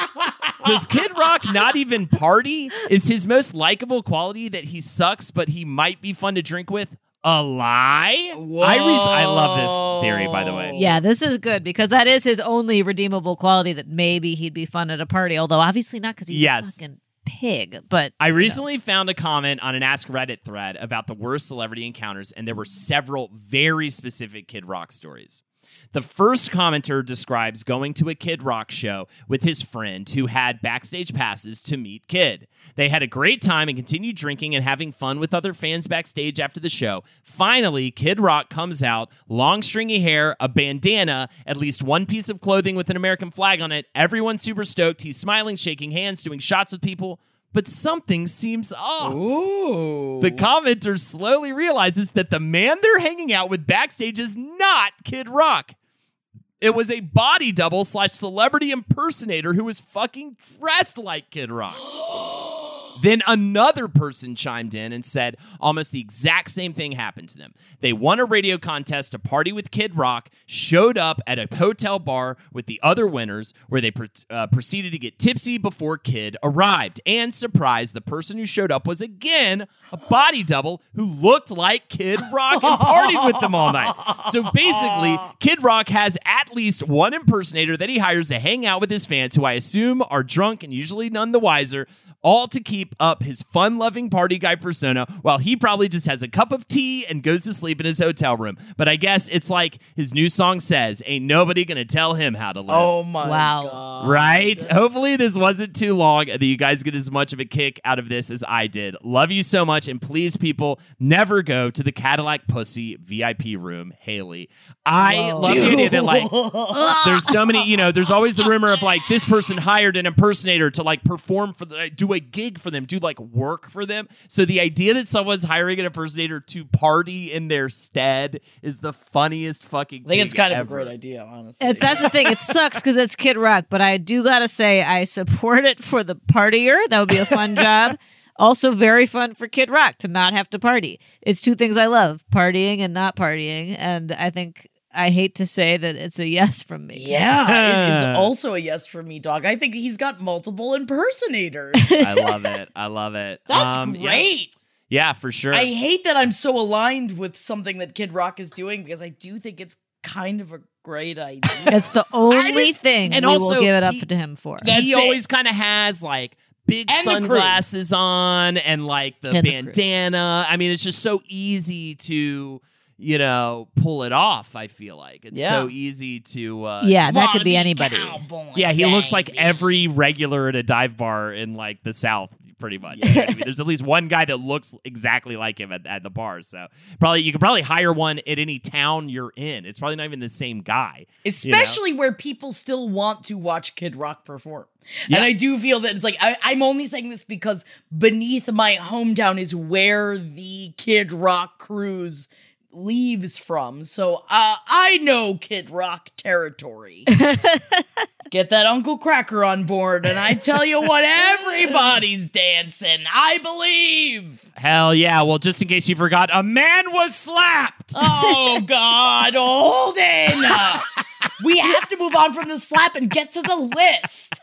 Does Kid Rock not even party? Is his most likable quality that he sucks, but he might be fun to drink with? A lie? I love this theory, by the way. Yeah, this is good, because that is his only redeemable quality, that maybe he'd be fun at a party, although obviously not, because he's fucking... pig. But I recently found a comment on an Ask Reddit thread about the worst celebrity encounters, and there were several very specific Kid Rock stories. The first commenter describes going to a Kid Rock show with his friend who had backstage passes to meet Kid. They had a great time and continued drinking and having fun with other fans backstage after the show. Finally, Kid Rock comes out, long stringy hair, a bandana, at least one piece of clothing with an American flag on it. Everyone's super stoked. He's smiling, shaking hands, doing shots with people. But something seems off. Ooh. The commenter slowly realizes that the man they're hanging out with backstage is not Kid Rock. It was a body double / celebrity impersonator who was fucking dressed like Kid Rock. Then another person chimed in and said almost the exact same thing happened to them. They won a radio contest to party with Kid Rock, showed up at a hotel bar with the other winners, where they proceeded to get tipsy before Kid arrived. And surprise, the person who showed up was again a body double who looked like Kid Rock and partied with them all night. So basically, Kid Rock has at least one impersonator that he hires to hang out with his fans, who I assume are drunk and usually none the wiser, all to keep up his fun-loving party guy persona, while he probably just has a cup of tea and goes to sleep in his hotel room. But I guess it's like his new song says, ain't nobody gonna tell him how to live. Oh my God. Right? Hopefully this wasn't too long, that you guys get as much of a kick out of this as I did. Love you so much, and please, people, never go to the Cadillac Pussy VIP room, Haley. I love the idea that, like, there's so many, you know, there's always the rumor of, like, this person hired an impersonator to, like, perform for the, like, do a gig for them, do like work for them. So the idea that someone's hiring an impersonator to party in their stead is the funniest fucking thing. I think it's kind of a great idea, honestly. That's the thing. It sucks because it's Kid Rock, but I do gotta say I support it for the partier. That would be a fun job. Also very fun for Kid Rock to not have to party. It's two things I love, partying and not partying. And I think I hate to say that it's a yes from me. Yeah, it is also a yes from me, dog. I think he's got multiple impersonators. I love it. I love it. That's great. Yeah, for sure. I hate that I'm so aligned with something that Kid Rock is doing, because I do think it's kind of a great idea. That's the only thing and we also will give it up to him for. He always kind of has, like, big and sunglasses on and, like, the bandana. I mean, it's just so easy to... you know, pull it off, I feel like. It's so easy to... that could be anybody. Yeah, he looks like every regular at a dive bar in, like, the South, pretty much. Yeah. I mean, there's at least one guy that looks exactly like him at the bar, so you could probably hire one at any town you're in. It's probably not even the same guy. Especially where people still want to watch Kid Rock perform. Yeah. And I do feel that it's like, I'm only saying this because beneath my hometown is where the Kid Rock cruise leaves from, so I know Kid Rock territory. Get that Uncle Cracker on board, and I tell you what, everybody's dancing. I believe. Hell yeah. Well, just in case you forgot, a man was slapped. Oh, God, Holden. We have to move on from the slap and get to the list.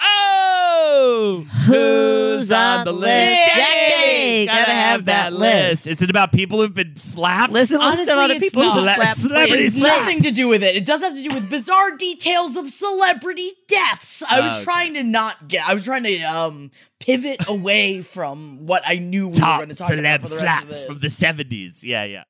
Oh! Who's on the list? Jackie! Gotta have that list. Is it about people who've been slapped? Listen, honestly, other people it's nothing to do with it. It does have to do with bizarre details of celebrity deaths. I was trying to pivot away from what I knew we were going to talk about for the rest of this. From the 70s. Yeah, yeah.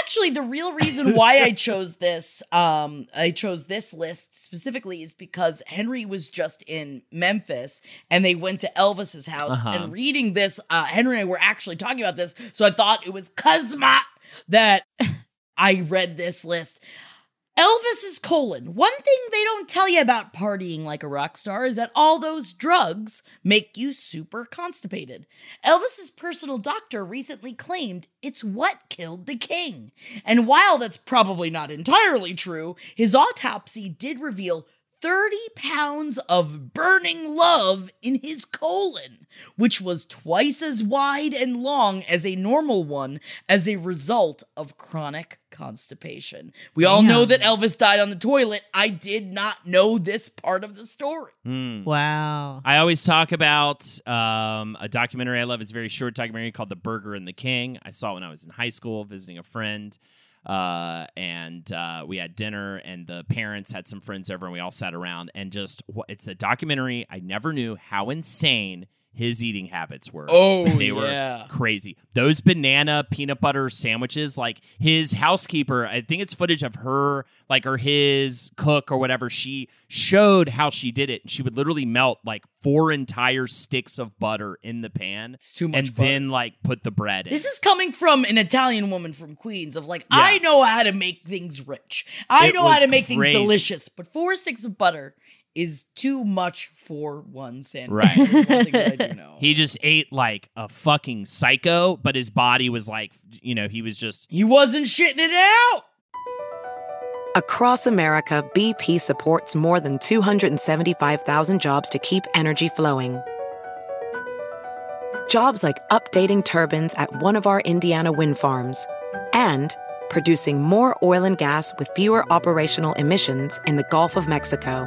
Actually, the real reason why I chose this list specifically is because Henry was just in Memphis and they went to Elvis's house. And reading this, Henry and I were actually talking about this, so I thought it was Cosma that I read this list. Elvis's colon. One thing they don't tell you about partying like a rock star is that all those drugs make you super constipated. Elvis's personal doctor recently claimed it's what killed the king. And while that's probably not entirely true, his autopsy did reveal 30 pounds of burning love in his colon, which was twice as wide and long as a normal one as a result of chronic constipation. We all know that Elvis died on the toilet. I did not know this part of the story. Wow. I always talk about a documentary I love. It's a very short documentary called The Burger and the King. I saw it when I was in high school visiting a friend. And we had dinner, and the parents had some friends over, and we all sat around and just, it's a documentary. I never knew how insane his eating habits were. Oh, they were crazy. Those banana peanut butter sandwiches, like his housekeeper, I think it's footage of her, like, or his cook or whatever. She showed how she did it. She would literally melt like 4 entire sticks of butter in the pan. It's too much butter. Then like put the bread in. This is coming from an Italian woman from Queens of like, I know how to make things rich. I know how to make things delicious, but 4 sticks of butter is too much for one sandwich. Right. One thing that I do know. He just ate like a fucking psycho, but his body was like, you know, he wasn't shitting it out. Across America, BP supports more than 275,000 jobs to keep energy flowing. Jobs like updating turbines at one of our Indiana wind farms and producing more oil and gas with fewer operational emissions in the Gulf of Mexico.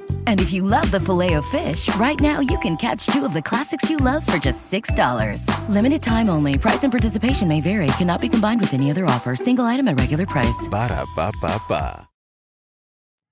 And if you love the Filet-O-Fish, right now you can catch 2 of the classics you love for just $6. Limited time only. Price and participation may vary. Cannot be combined with any other offer. Single item at regular price. Ba-da-ba-ba-ba.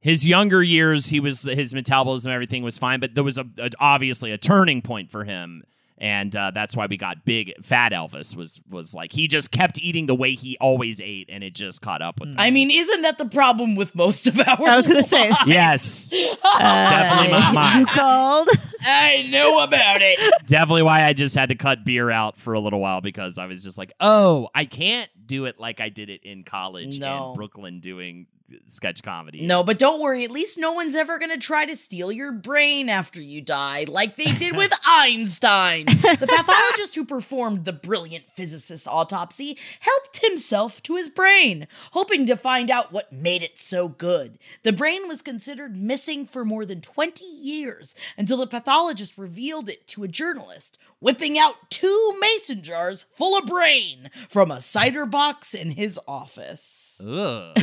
His younger years, his metabolism, everything was fine, but there was obviously a turning point for him. And that's why we got big fat Elvis was like, he just kept eating the way he always ate, and it just caught up with him. I mean, isn't that the problem with most of our I was going to say. Yes. Definitely not mine. You called? I know about it. Definitely why I just had to cut beer out for a little while, because I was just like, oh, I can't do it like I did it in college in Brooklyn doing sketch comedy. No, but don't worry. At least no one's ever going to try to steal your brain after you die, like they did with Einstein. The pathologist who performed the brilliant physicist's autopsy helped himself to his brain, hoping to find out what made it so good. The brain was considered missing for more than 20 years until the pathologist revealed it to a journalist, whipping out 2 mason jars full of brain from a cider box in his office. Ugh.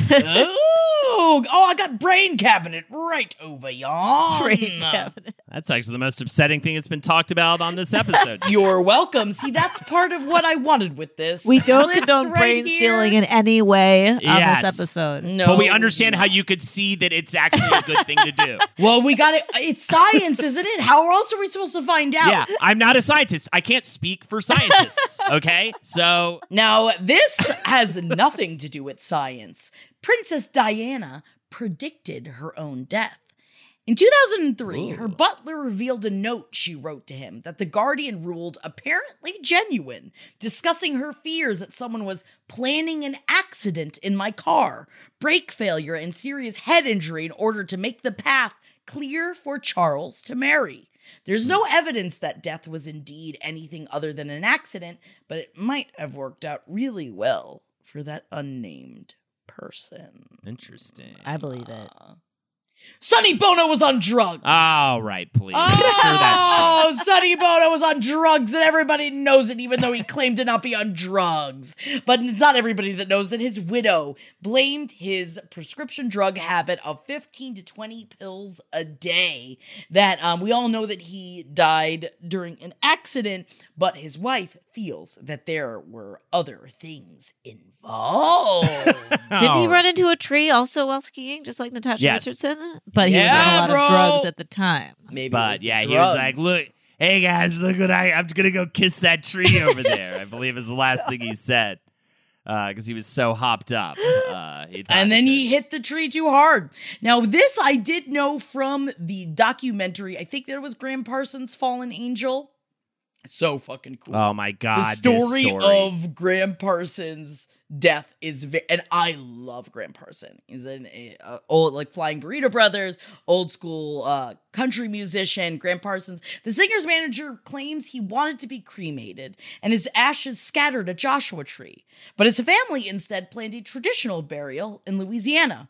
Oh, I got brain cabinet right over y'all. Brain cabinet. That's actually the most upsetting thing that's been talked about on this episode. You're welcome. See, that's part of what I wanted with this. We don't condone brain stealing in any way on this episode. No, but we understand how you could see that it's actually a good thing to do. Well, we got it. It's science, isn't it? How else are we supposed to find out? Yeah, I'm not a scientist. I can't speak for scientists. Okay, so now this has nothing to do with science. Princess Diana predicted her own death. In 2003, her butler revealed a note she wrote to him that The Guardian ruled apparently genuine, discussing her fears that someone was planning an accident in my car, brake failure, and serious head injury in order to make the path clear for Charles to marry. There's no evidence that death was indeed anything other than an accident, but it might have worked out really well for that unnamed person. Interesting. I believe it. Sonny Bono was on drugs. Oh, right, please. Oh, sure, that's true. Sonny Bono was on drugs, and everybody knows it, even though he claimed to not be on drugs. But it's not everybody that knows it. His widow blamed his prescription drug habit of 15 to 20 pills a day. That we all know that he died during an accident, but his wife feels that there were other things involved. Didn't he run into a tree also while skiing, just like Natasha Richardson? But he was on a lot of drugs at the time. Maybe. But yeah, he was like, look, hey guys, look what I'm going to go kiss that tree over there, I believe is the last thing he said. Because he was so hopped up. He hit the tree too hard. Now, this I did know from the documentary. I think there was Gram Parsons' Fallen Angel. So fucking cool. Oh my God. The story of Gram Parsons' death is and I love Gram Parsons. He's an old, like Flying Burrito Brothers, old school country musician. Gram Parsons, the singer's manager, claims he wanted to be cremated and his ashes scattered a Joshua tree, but his family instead planned a traditional burial in Louisiana.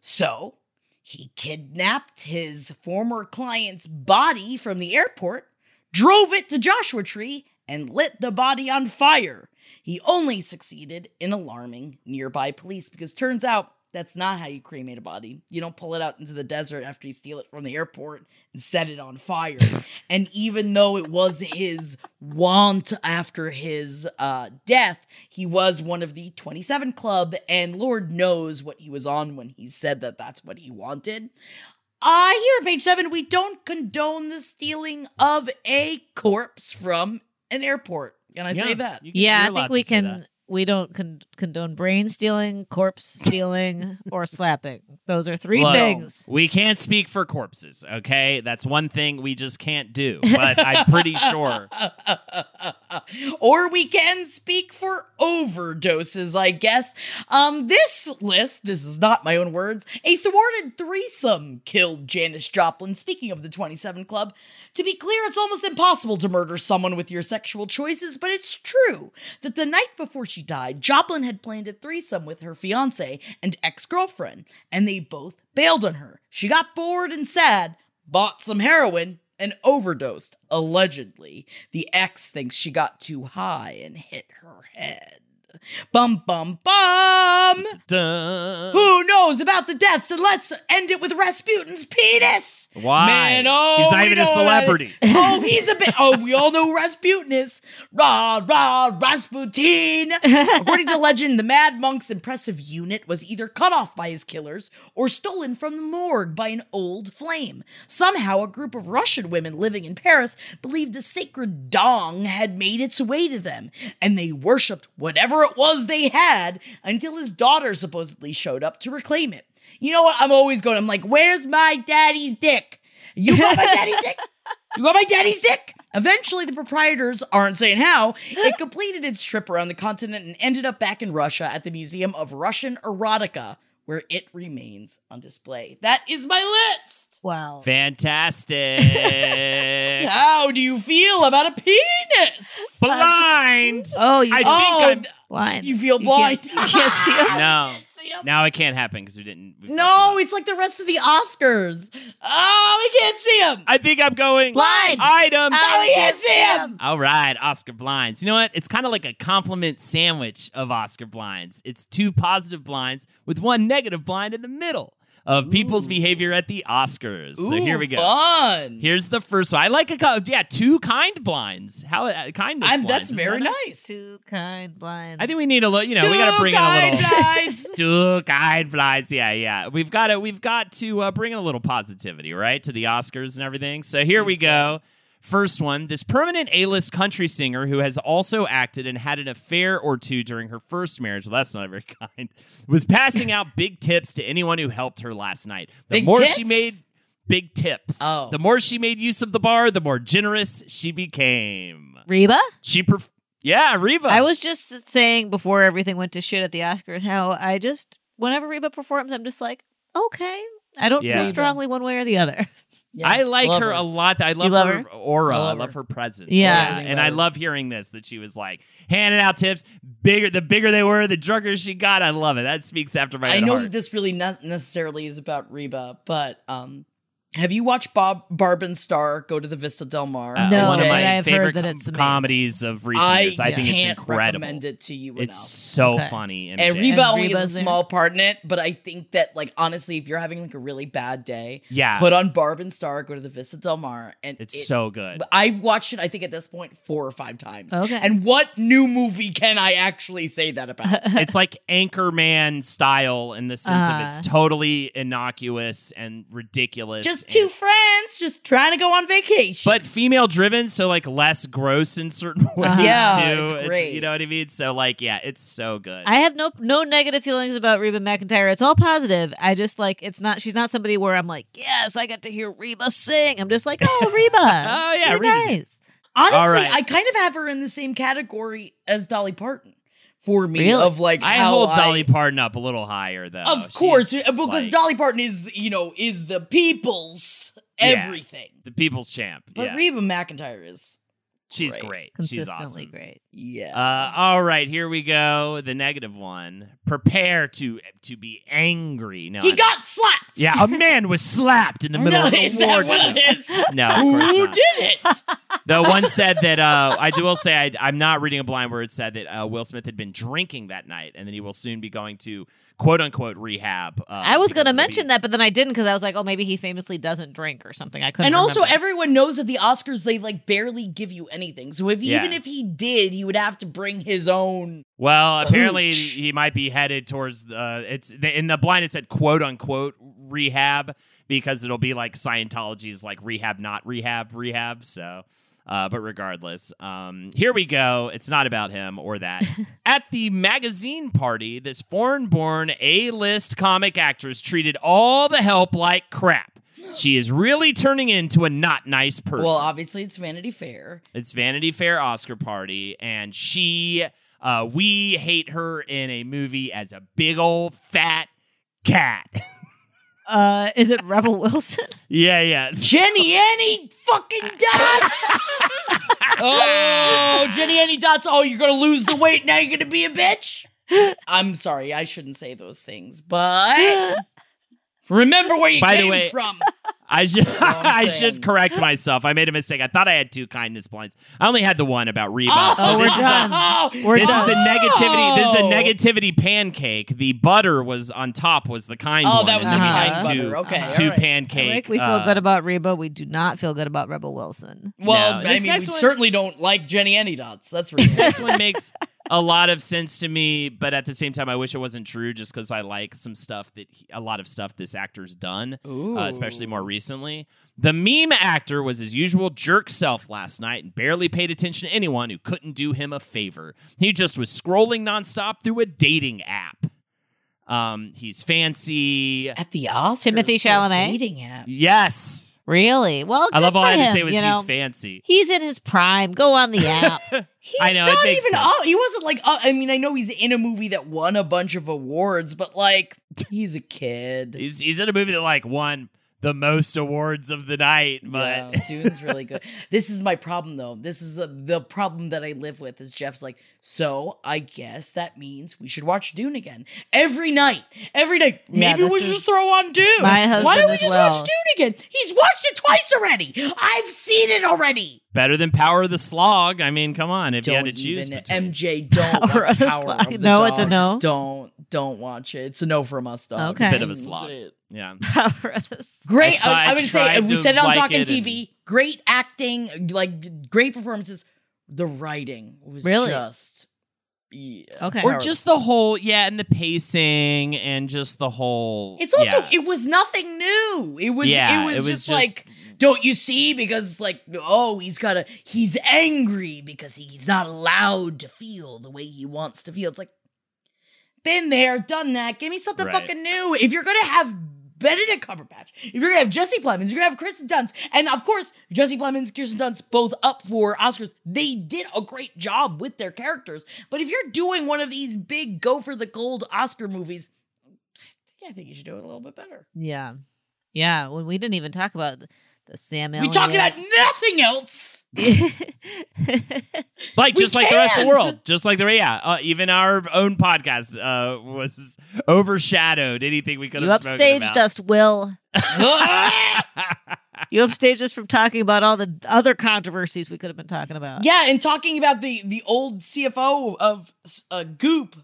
So he kidnapped his former client's body from the airport, drove it to Joshua Tree, and lit the body on fire. He only succeeded in alarming nearby police, because turns out that's not how you cremate a body. You don't pull it out into the desert after you steal it from the airport and set it on fire. And even though it was his want after his death, he was one of the 27 Club, and Lord knows what he was on when he said that that's what he wanted. Here at page 7, we don't condone the stealing of a corpse from an airport. Can I say that? I think we can. We don't condone brain stealing, corpse stealing, or slapping. Those are three things. We can't speak for corpses, okay? That's one thing we just can't do, but I'm pretty sure. Or we can speak for overdoses, I guess. This is not my own words, a thwarted threesome killed Janis Joplin. Speaking of the 27 Club, to be clear, it's almost impossible to murder someone with your sexual choices, but it's true that the night before she died, Joplin had planned a threesome with her fiancé and ex-girlfriend, and they both bailed on her. She got bored and sad, bought some heroin, and overdosed, allegedly. The ex thinks she got too high and hit her head. Bum, bum, bum! Dun. Who knows about the deaths? And let's end it with Rasputin's penis! Why? Man, he's not even a celebrity. He's a bit. We all know who Rasputin is. Rah, rah, Rasputin! According to legend, the Mad Monk's impressive unit was either cut off by his killers or stolen from the morgue by an old flame. Somehow, a group of Russian women living in Paris believed the sacred dong had made its way to them, and they worshipped whatever it was they had until his daughter supposedly showed up to reclaim it. You know what? I'm like, where's my daddy's dick? You got my daddy's dick? You got my daddy's dick? Eventually, the proprietors aren't saying how. It completed its trip around the continent and ended up back in Russia at the Museum of Russian Erotica, where it remains on display. That is my list. Wow. Fantastic. How do you feel about a penis? Blind. I think I'm blind. You feel blind? You can't see him? No. Now it can't happen because we didn't. It's like the rest of the Oscars. Oh, we can't see him. I think I'm going blind. Items. Oh, we can't see him. All right, Oscar blinds. You know what? It's kind of like a compliment sandwich of Oscar blinds. It's two positive blinds with one negative blind in the middle of people's behavior at the Oscars. Ooh, so here we go. Fun. Here's the first one. I like two kind blinds. How kindness blinds. That's very nice. Two kind blinds. I think we need a little, we got to bring in a little. Two kind blinds. Two kind blinds. Yeah. We've got to bring in a little positivity, right, to the Oscars and everything. So here we go. First one, this permanent A-list country singer who has also acted and had an affair or two during her first marriage, well, that's not very kind, was passing out big tips to anyone who helped her last night. The more she made use of the bar, the more generous she became. Reba? Reba. I was just saying before everything went to shit at the Oscars how whenever Reba performs, I'm just like, okay. I don't feel strongly one way or the other. Yeah, I like her a lot. I love her aura. I love her presence. Yeah. And I love hearing this, that she was like handing out tips. The bigger they were, the drunker she got. I love it. That speaks after my heart. I know that this really not necessarily is about Reba, but have you watched Barb and Star Go to the Vista Del Mar? No, one of my favorite comedies of recent years. I think it's incredible. I can't recommend it to you enough. It's so funny. MJ. And Reba only has a small part in it, but I think that, like, honestly, if you're having like a really bad day, put on Barb and Star Go to the Vista Del Mar, and it's so good. I've watched it, I think, at this point 4 or 5 times. Okay. And what new movie can I actually say that about? It's like Anchorman style in the sense of it's totally innocuous and ridiculous. Just two friends just trying to go on vacation, but female driven, so like less gross in certain ways too. It's great. It's, you know what I mean? So like, yeah, it's so good. I have no negative feelings about Reba McEntire. It's all positive. I just like, it's not, she's not somebody where I'm like, yes, I got to hear Reba sing. I'm just like, oh, Reba. Oh yeah, Reba's nice. Honestly, right. I kind of have her in the same category as Dolly Parton. For me, really? Of like, I hold Dolly Parton up a little higher, though. Of course, because Dolly Parton is the people's everything, the people's champ. But Reba McEntire is great. Consistently she's awesome. Great. Yeah. All right, here we go. The negative one. Prepare to be angry. No, got slapped. Yeah, a man was slapped in the middle of the war. No, of course who did it? The one said that, I'm not reading a blind word, said that Will Smith had been drinking that night and that he will soon be going to quote-unquote rehab. I was going to mention that, but then I didn't because I was like, oh, maybe he famously doesn't drink or something. I couldn't remember. Also, everyone knows that the Oscars, they like barely give you anything. So even if he did, he would have to bring his own. Well, apparently he might be headed towards, in the blind it said quote-unquote rehab because it'll be like Scientology's like rehab, not rehab, so... but regardless, here we go. It's not about him or that. At the magazine party, this foreign-born A-list comic actress treated all the help like crap. She is really turning into a not nice person. Well, obviously, it's Vanity Fair. It's Vanity Fair Oscar party, and we hate her in a movie as a big old fat cat. Is it Rebel Wilson? Yeah. Jenny Annie fucking Dots! Oh, Jenny Annie Dots. Oh, you're going to lose the weight. Now you're going to be a bitch? I'm sorry. I shouldn't say those things, but remember where you came from. I should correct myself. I made a mistake. I thought I had 2 kindness blinds. I only had the one about Reba. This is a negativity pancake. The butter was on top was the kind one. Oh, that was the kind butter. Okay, two pancake. Like, we feel good about Reba. We do not feel good about Rebel Wilson. Well, no, we certainly don't like Jenny Annie Dots. That's for sure. This one makes a lot of sense to me, but at the same time, I wish it wasn't true just because I like some stuff that a lot of stuff this actor's done, especially more recently. The meme actor was his usual jerk self last night and barely paid attention to anyone who couldn't do him a favor. He just was scrolling nonstop through a dating app. He's fancy. At the Oscars. Timothée Chalamet? Dating app. Yes. Really? Well, I love all I had to say was he's fancy. He's in his prime. Go on the app. He wasn't like, I know he's in a movie that won a bunch of awards, but like, he's a kid. He's in a movie that like won the most awards of the night, but... Yeah, Dune's really good. This is my problem, though. This is the problem that I live with, is Jeff's like, so I guess that means we should watch Dune again. Every night. Maybe we should just throw on Dune. Why don't we just watch Dune again? He's watched it twice already. I've seen it already. Better than Power of the Slog. I mean, come on, if you had to choose between. MJ, don't Power watch of Power of the No, dog. It's a no. Don't watch it. It's a no from us, dog. Okay. It's a bit of a slog. Yeah. Great. I would say, we said it on Talking TV. Great acting, like great performances. The writing was just... Yeah. Okay. Or just the whole, and the pacing and just the whole... It's also, it was nothing new. It was just like, don't you see? Because like, he's angry because he's not allowed to feel the way he wants to feel. It's like, been there, done that. Give me something fucking new. If you're going to have Benedict Cumberbatch, if you're going to have Jesse Plemons, you're going to have Kirsten Dunst. And of course, Jesse Plemons, Kirsten Dunst, both up for Oscars. They did a great job with their characters. But if you're doing one of these big go for the gold Oscar movies, I think you should do it a little bit better. Yeah. Well, we didn't even talk about the Sam Elliott. We talking about nothing else. like the rest of the world, just like the even our own podcast was overshadowed. Anything we could have spoken about. You upstaged us, Will. You upstaged us from talking about all the other controversies we could have been talking about. Yeah, and talking about the old CFO of Goop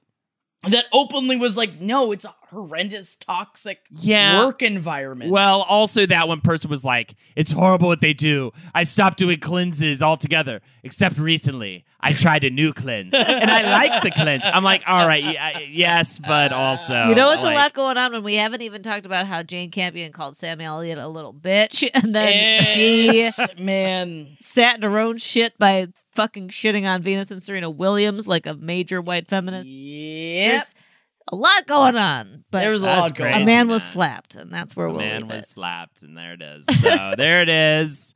that openly was like, no, it's a horrendous, toxic work environment. Well, also that one person was like, it's horrible what they do. I stopped doing cleanses altogether, except recently. I tried a new cleanse, and I like the cleanse. I'm like, all right, yes, but also. You know, it's like, a lot going on when we haven't even talked about how Jane Campion called Sam Elliott a little bitch, and then she sat in her own shit by fucking shitting on Venus and Serena Williams like a major white feminist. Yep. There's a lot going on, but there was a lot going on. A man was slapped, and that's where we'll leave it. A man was slapped, and there it is. So there it is.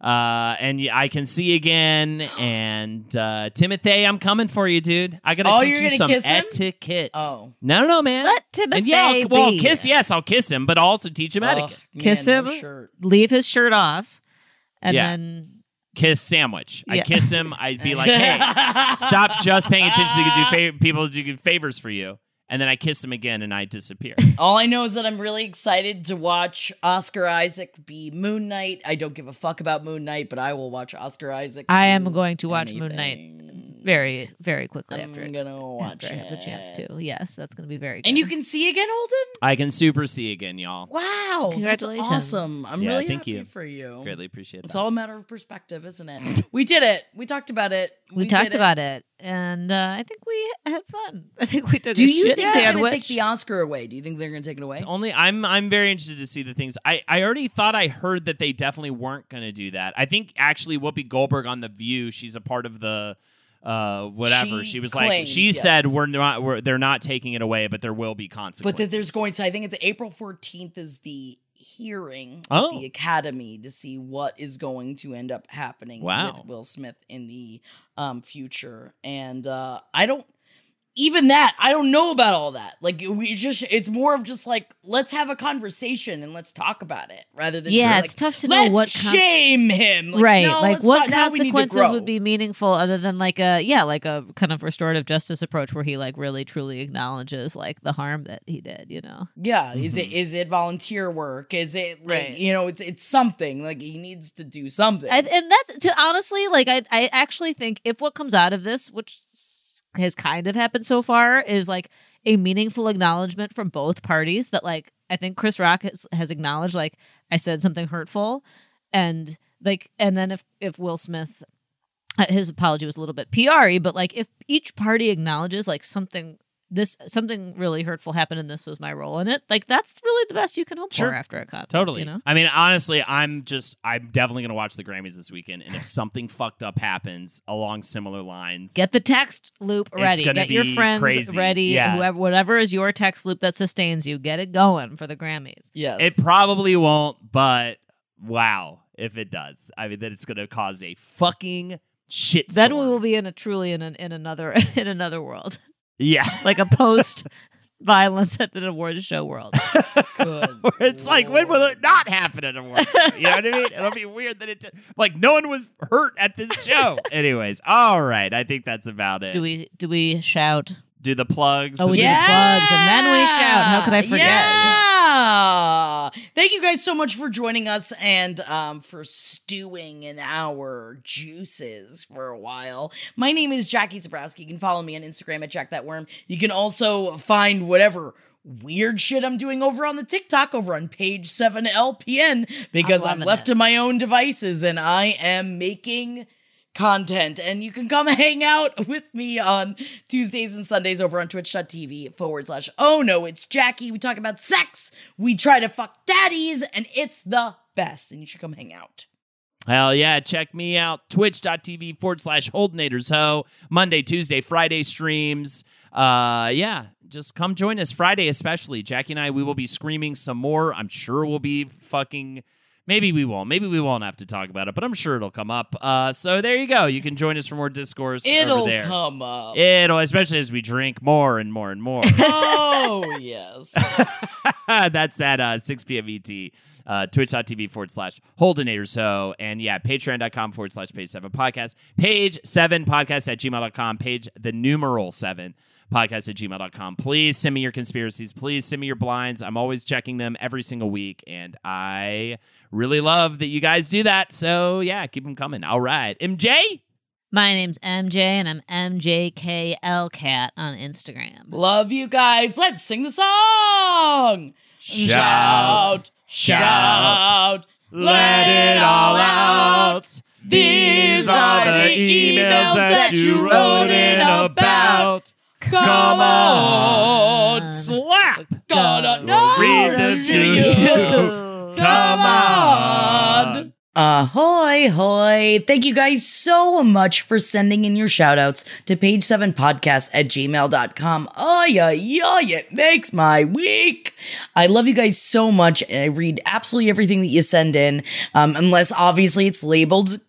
And I can see again. And Timothée, I'm coming for you, dude. I gotta teach you some etiquette. Oh, no, man. Let Timothée be. Kiss. Yes, I'll kiss him, but I'll also teach him etiquette. Kiss him. Leave his shirt off, and then. Kiss sandwich. Yeah. I kiss him. I'd be like, hey, stop just paying attention to people that do good favors for you. And then I kiss him again and I disappear. All I know is that I'm really excited to watch Oscar Isaac be Moon Knight. I don't give a fuck about Moon Knight, but I will watch Oscar Isaac. I am going to watch Moon Knight very, very quickly after. I'm going to watch it. I have a chance to. Yes, that's going to be very good. And you can see again, Holden? I can super see again, y'all. Wow. Congratulations. That's awesome. I'm really happy for you. Greatly appreciate that. It's all a matter of perspective, isn't it? We did it. We talked about it. We talked about it. And I think we had fun. I think we did this shit sandwich. Do you think they're going to take the Oscar away? Do you think they're going to take it away? I'm very interested to see the things. I already thought I heard that they definitely weren't going to do that. I think actually Whoopi Goldberg on The View, she's a part of the whatever. She was claims, like, she said they're not taking it away, but there will be consequences. But that there's going to, I think it's April 14th is the hearing at the Academy to see what is going to end up happening with Will Smith in the future. And I don't know about all that. Like, it's more of just like, let's have a conversation and let's talk about it rather than it's tough to know what shame him. Like, right. No, like what consequences would be meaningful other than like a kind of restorative justice approach where he like really truly acknowledges like the harm that he did, you know? Yeah. Mm-hmm. Is it volunteer work? Is it like, you know, it's something like he needs to do something. And that's honestly, like, I actually think if what comes out of this, which has kind of happened so far, is like a meaningful acknowledgement from both parties that, like, I think Chris Rock has acknowledged, like, I said something hurtful, and like, and then if Will Smith, his apology was a little bit PR-y, but like if each party acknowledges like something really hurtful happened and this was my role in it, like that's really the best you can hope for after a conflict. Totally. You know? I mean, honestly, I'm definitely going to watch the Grammys this weekend, and if something fucked up happens along similar lines, get the text loop ready. Get your friends ready. Yeah. Whatever is your text loop that sustains you, get it going for the Grammys. Yes. It probably won't, but wow, if it does. I mean, then it's going to cause a fucking shitstorm. Then we will be in another world. Yeah. Like a post-violence at an awards show world. Good. Where it's like, when will it not happen at an awards show? You know what I mean? It'll be weird that like, no one was hurt at this show. Anyways, all right. I think that's about it. Do we shout? Do the plugs? Oh, we do the plugs, and then we shout. How could I forget? Yeah. Thank you guys so much for joining us and for stewing in our juices for a while. My name is Jackie Zabrowski. You can follow me on Instagram at JackThatWorm. You can also find whatever weird shit I'm doing over on the TikTok over on Page7LPN, because I'm left to my own devices and I am making content, and you can come hang out with me on Tuesdays and Sundays over on twitch.tv/OhNoIt'sJackie. We talk about sex, we try to fuck daddies, and it's the best, and you should come hang out. Hell yeah, check me out, twitch.tv/HoldenatorsHo, Monday, Tuesday, Friday streams. Just come join us Friday especially. Jackie and I, we will be screaming some more. I'm sure we'll be fucking Maybe we won't. Maybe we won't have to talk about it, but I'm sure it'll come up. So there you go. You can join us for more discourse. It'll come up. It'll, especially as we drink more and more and more. Oh, yes. That's at 6 p.m. ET. Twitch.tv/Holdenator. So, and yeah, patreon.com/page7podcast, page7podcast@gmail.com, page7podcast@gmail.com. Please send me your conspiracies. Please send me your blinds. I'm always checking them every single week, and I really love that you guys do that. So yeah, keep them coming. All right. MJ? My name's MJ, and I'm MJKLCat on Instagram. Love you guys. Let's sing the song. Shout. Shout, let it all out. These are the emails that you wrote in about. Come on, slap. Gonna read them to you. Come on. Ahoy, hoy. Thank you guys so much for sending in your shoutouts to page7podcast@gmail.com. Oh, yeah, yeah, it makes my week. I love you guys so much. I read absolutely everything that you send in, unless obviously it's labeled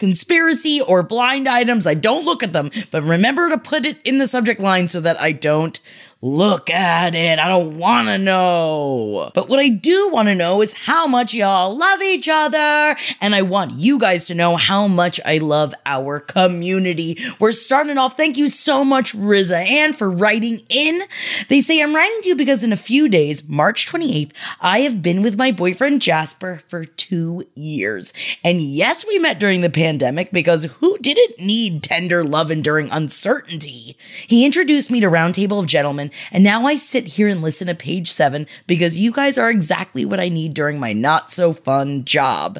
conspiracy or blind items. I don't look at them, but remember to put it in the subject line so that I don't look at it. I don't want to know. But what I do want to know is how much y'all love each other. And I want you guys to know how much I love our community. We're starting off. Thank you so much, Riza Ann, for writing in. They say, I'm writing to you because in a few days, March 28th, I have been with my boyfriend Jasper for 2 years. And yes, we met during the pandemic because who didn't need tender love and during uncertainty? He introduced me to Round Table of Gentlemen, and now I sit here and listen to Page 7 because you guys are exactly what I need during my not-so-fun job.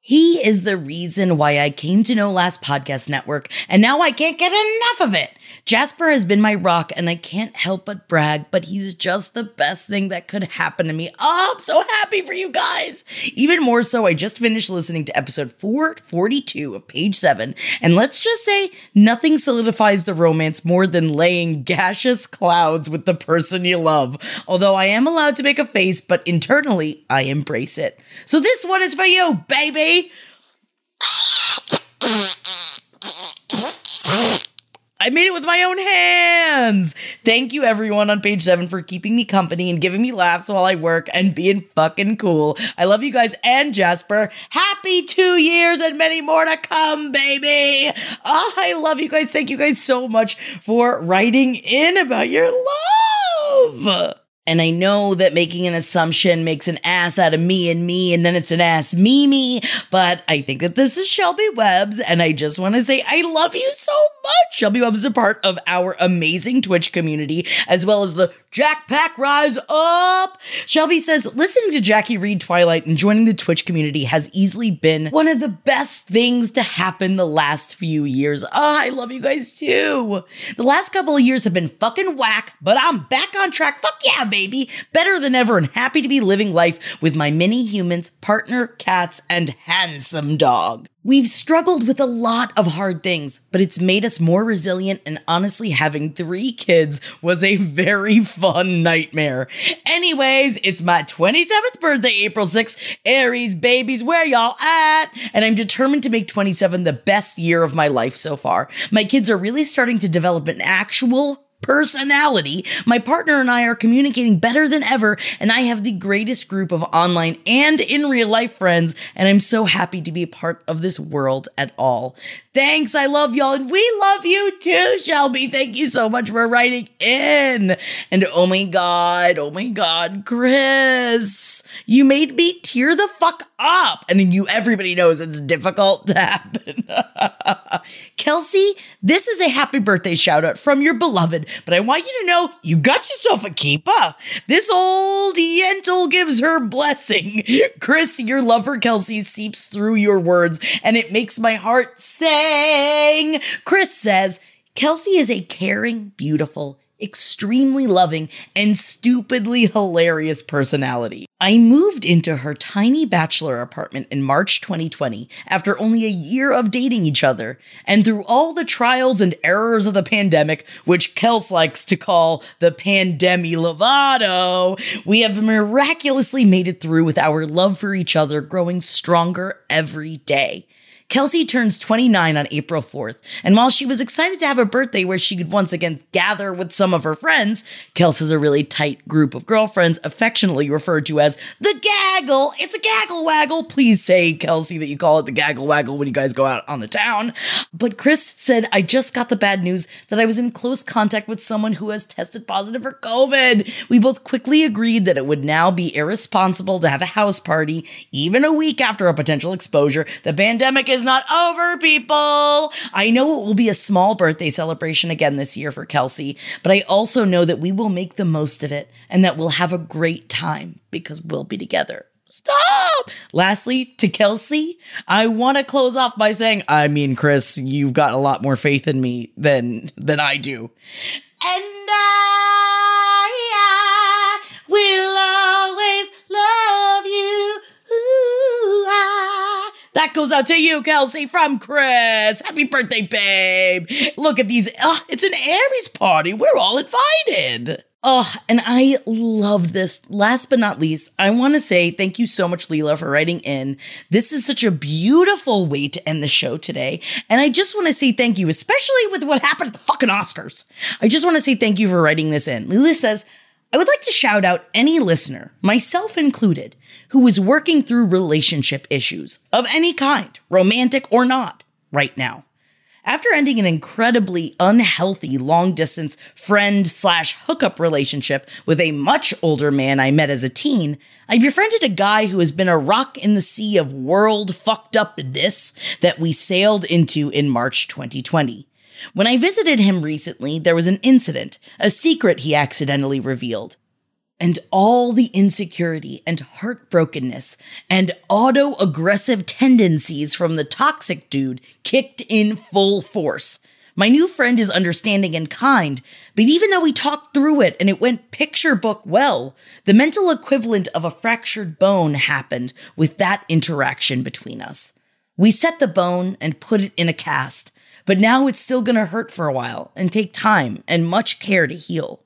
He is the reason why I came to know Last Podcast Network, and now I can't get enough of it. Jasper has been my rock, and I can't help but brag, but he's just the best thing that could happen to me. Oh, I'm so happy for you guys. Even more so, I just finished listening to episode 442 of Page 7, and let's just say nothing solidifies the romance more than laying gaseous clouds with the person you love. Although I am allowed to make a face, but internally, I embrace it. So this one is for you, baby. I made it with my own hands. Thank you, everyone on Page 7 for keeping me company and giving me laughs while I work and being fucking cool. I love you guys and Jasper. Happy 2 years and many more to come, baby. Oh, I love you guys. Thank you guys so much for writing in about your love. And I know that making an assumption makes an ass out of me and me, and then it's an ass Mimi, but I think that this is Shelby Webbs, and I just want to say I love you so much. Shelby Webbs is a part of our amazing Twitch community, as well as the Jack Pack Rise Up. Shelby says, listening to Jackie read Twilight and joining the Twitch community has easily been one of the best things to happen the last few years. Oh, I love you guys too. The last couple of years have been fucking whack, but I'm back on track. Fuck yeah, baby, better than ever and happy to be living life with my mini humans, partner, cats, and handsome dog. We've struggled with a lot of hard things, but it's made us more resilient, and honestly, having 3 kids was a very fun nightmare. Anyways, it's my 27th birthday, April 6th. Aries, babies, where y'all at? And I'm determined to make 27 the best year of my life so far. My kids are really starting to develop an actual personality. My partner and I are communicating better than ever, and I have the greatest group of online and in real life friends, and I'm so happy to be a part of this world at all. Thanks, I love y'all, and we love you too, Shelby. Thank you so much for writing in. And oh my god, Chris, you made me tear the fuck up. I mean, everybody knows it's difficult to happen. Kelsey, this is a happy birthday shout out from your beloved, but I want you to know you got yourself a keeper. This old Yentl gives her blessing. Chris, your love for Kelsey seeps through your words, and it makes my heart sing. Chris says, Kelsey is a caring, beautiful, extremely loving, and stupidly hilarious personality. I moved into her tiny bachelor apartment in March 2020 after only a year of dating each other, and through all the trials and errors of the pandemic, which Kels likes to call the pandemi Lovato, we have miraculously made it through with our love for each other growing stronger every day. Kelsey turns 29 on April 4th, and while she was excited to have a birthday where she could once again gather with some of her friends, Kels has a really tight group of girlfriends affectionately referred to as the gaggle. It's a gaggle waggle. Please say, Kelsey, that you call it the gaggle waggle when you guys go out on the town. But Chris said, I just got the bad news that I was in close contact with someone who has tested positive for COVID. We both quickly agreed that it would now be irresponsible to have a house party, even a week after a potential exposure. The pandemic is not over, people. I know it will be a small birthday celebration again this year for Kelsey, but I also know that we will make the most of it and that we'll have a great time because we'll be together. Stop! Lastly, to Kelsey, I want to close off by saying, I mean, Chris, you've got a lot more faith in me than I do. And I will always love you. Ooh, that goes out to you, Kelsey, from Chris. Happy birthday, babe. Look at these. It's an Aries party. We're all invited. Oh, and I love this. Last but not least, I want to say thank you so much, Leela, for writing in. This is such a beautiful way to end the show today. And I just want to say thank you, especially with what happened at the fucking Oscars. I just want to say thank you for writing this in. Leela says, I would like to shout out any listener, myself included, who is working through relationship issues of any kind, romantic or not, right now. After ending an incredibly unhealthy long-distance friend/hookup relationship with a much older man I met as a teen, I befriended a guy who has been a rock in the sea of world fucked upness that we sailed into in March 2020. When I visited him recently, there was an incident, a secret he accidentally revealed. And all the insecurity and heartbrokenness and auto-aggressive tendencies from the toxic dude kicked in full force. My new friend is understanding and kind, but even though we talked through it and it went picture book well, the mental equivalent of a fractured bone happened with that interaction between us. We set the bone and put it in a cast, but now it's still going to hurt for a while and take time and much care to heal.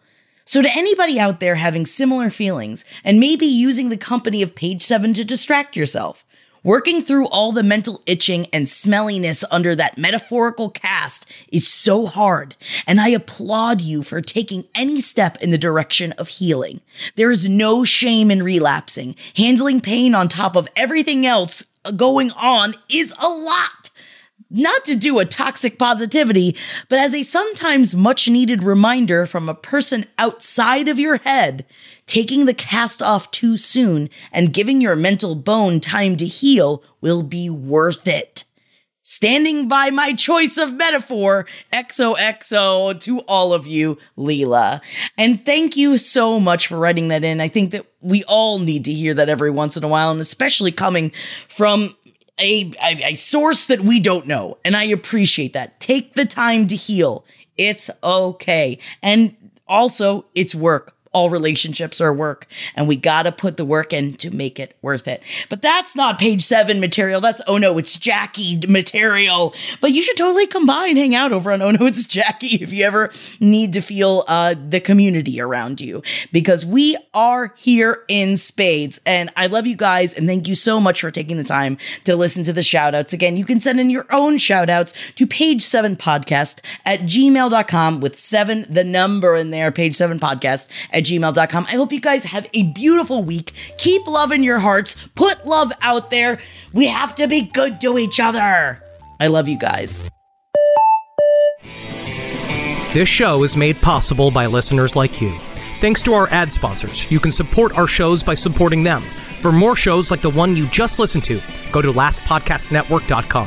So to anybody out there having similar feelings and maybe using the company of Page 7 to distract yourself, working through all the mental itching and smelliness under that metaphorical cast is so hard, and I applaud you for taking any step in the direction of healing. There is no shame in relapsing. Handling pain on top of everything else going on is a lot. Not to do a toxic positivity, but as a sometimes much needed reminder from a person outside of your head, taking the cast off too soon and giving your mental bone time to heal will be worth it. Standing by my choice of metaphor, XOXO to all of you, Leela. And thank you so much for writing that in. I think that we all need to hear that every once in a while, and especially coming from a source that we don't know. And I appreciate that. Take the time to heal. It's okay. And also, it's work. All relationships are work. And we got to put the work in to make it worth it. But that's not Page 7 material. That's Oh No, It's Jackie material. But you should totally combine, hang out over on Oh No, It's Jackie if you ever need to feel the community around you. Because we are here in spades. And I love you guys. And thank you so much for taking the time to listen to the shout outs. Again, you can send in your own shout outs to page7podcast@gmail.com with 7, the number in there, page7podcast@gmail.com. I hope you guys have a beautiful week. Keep love in your hearts. Put love out there. We have to be good to each other. I love you guys. This show is made possible by listeners like you. Thanks to our ad sponsors, you can support our shows by supporting them. For more shows like the one you just listened to, go to lastpodcastnetwork.com.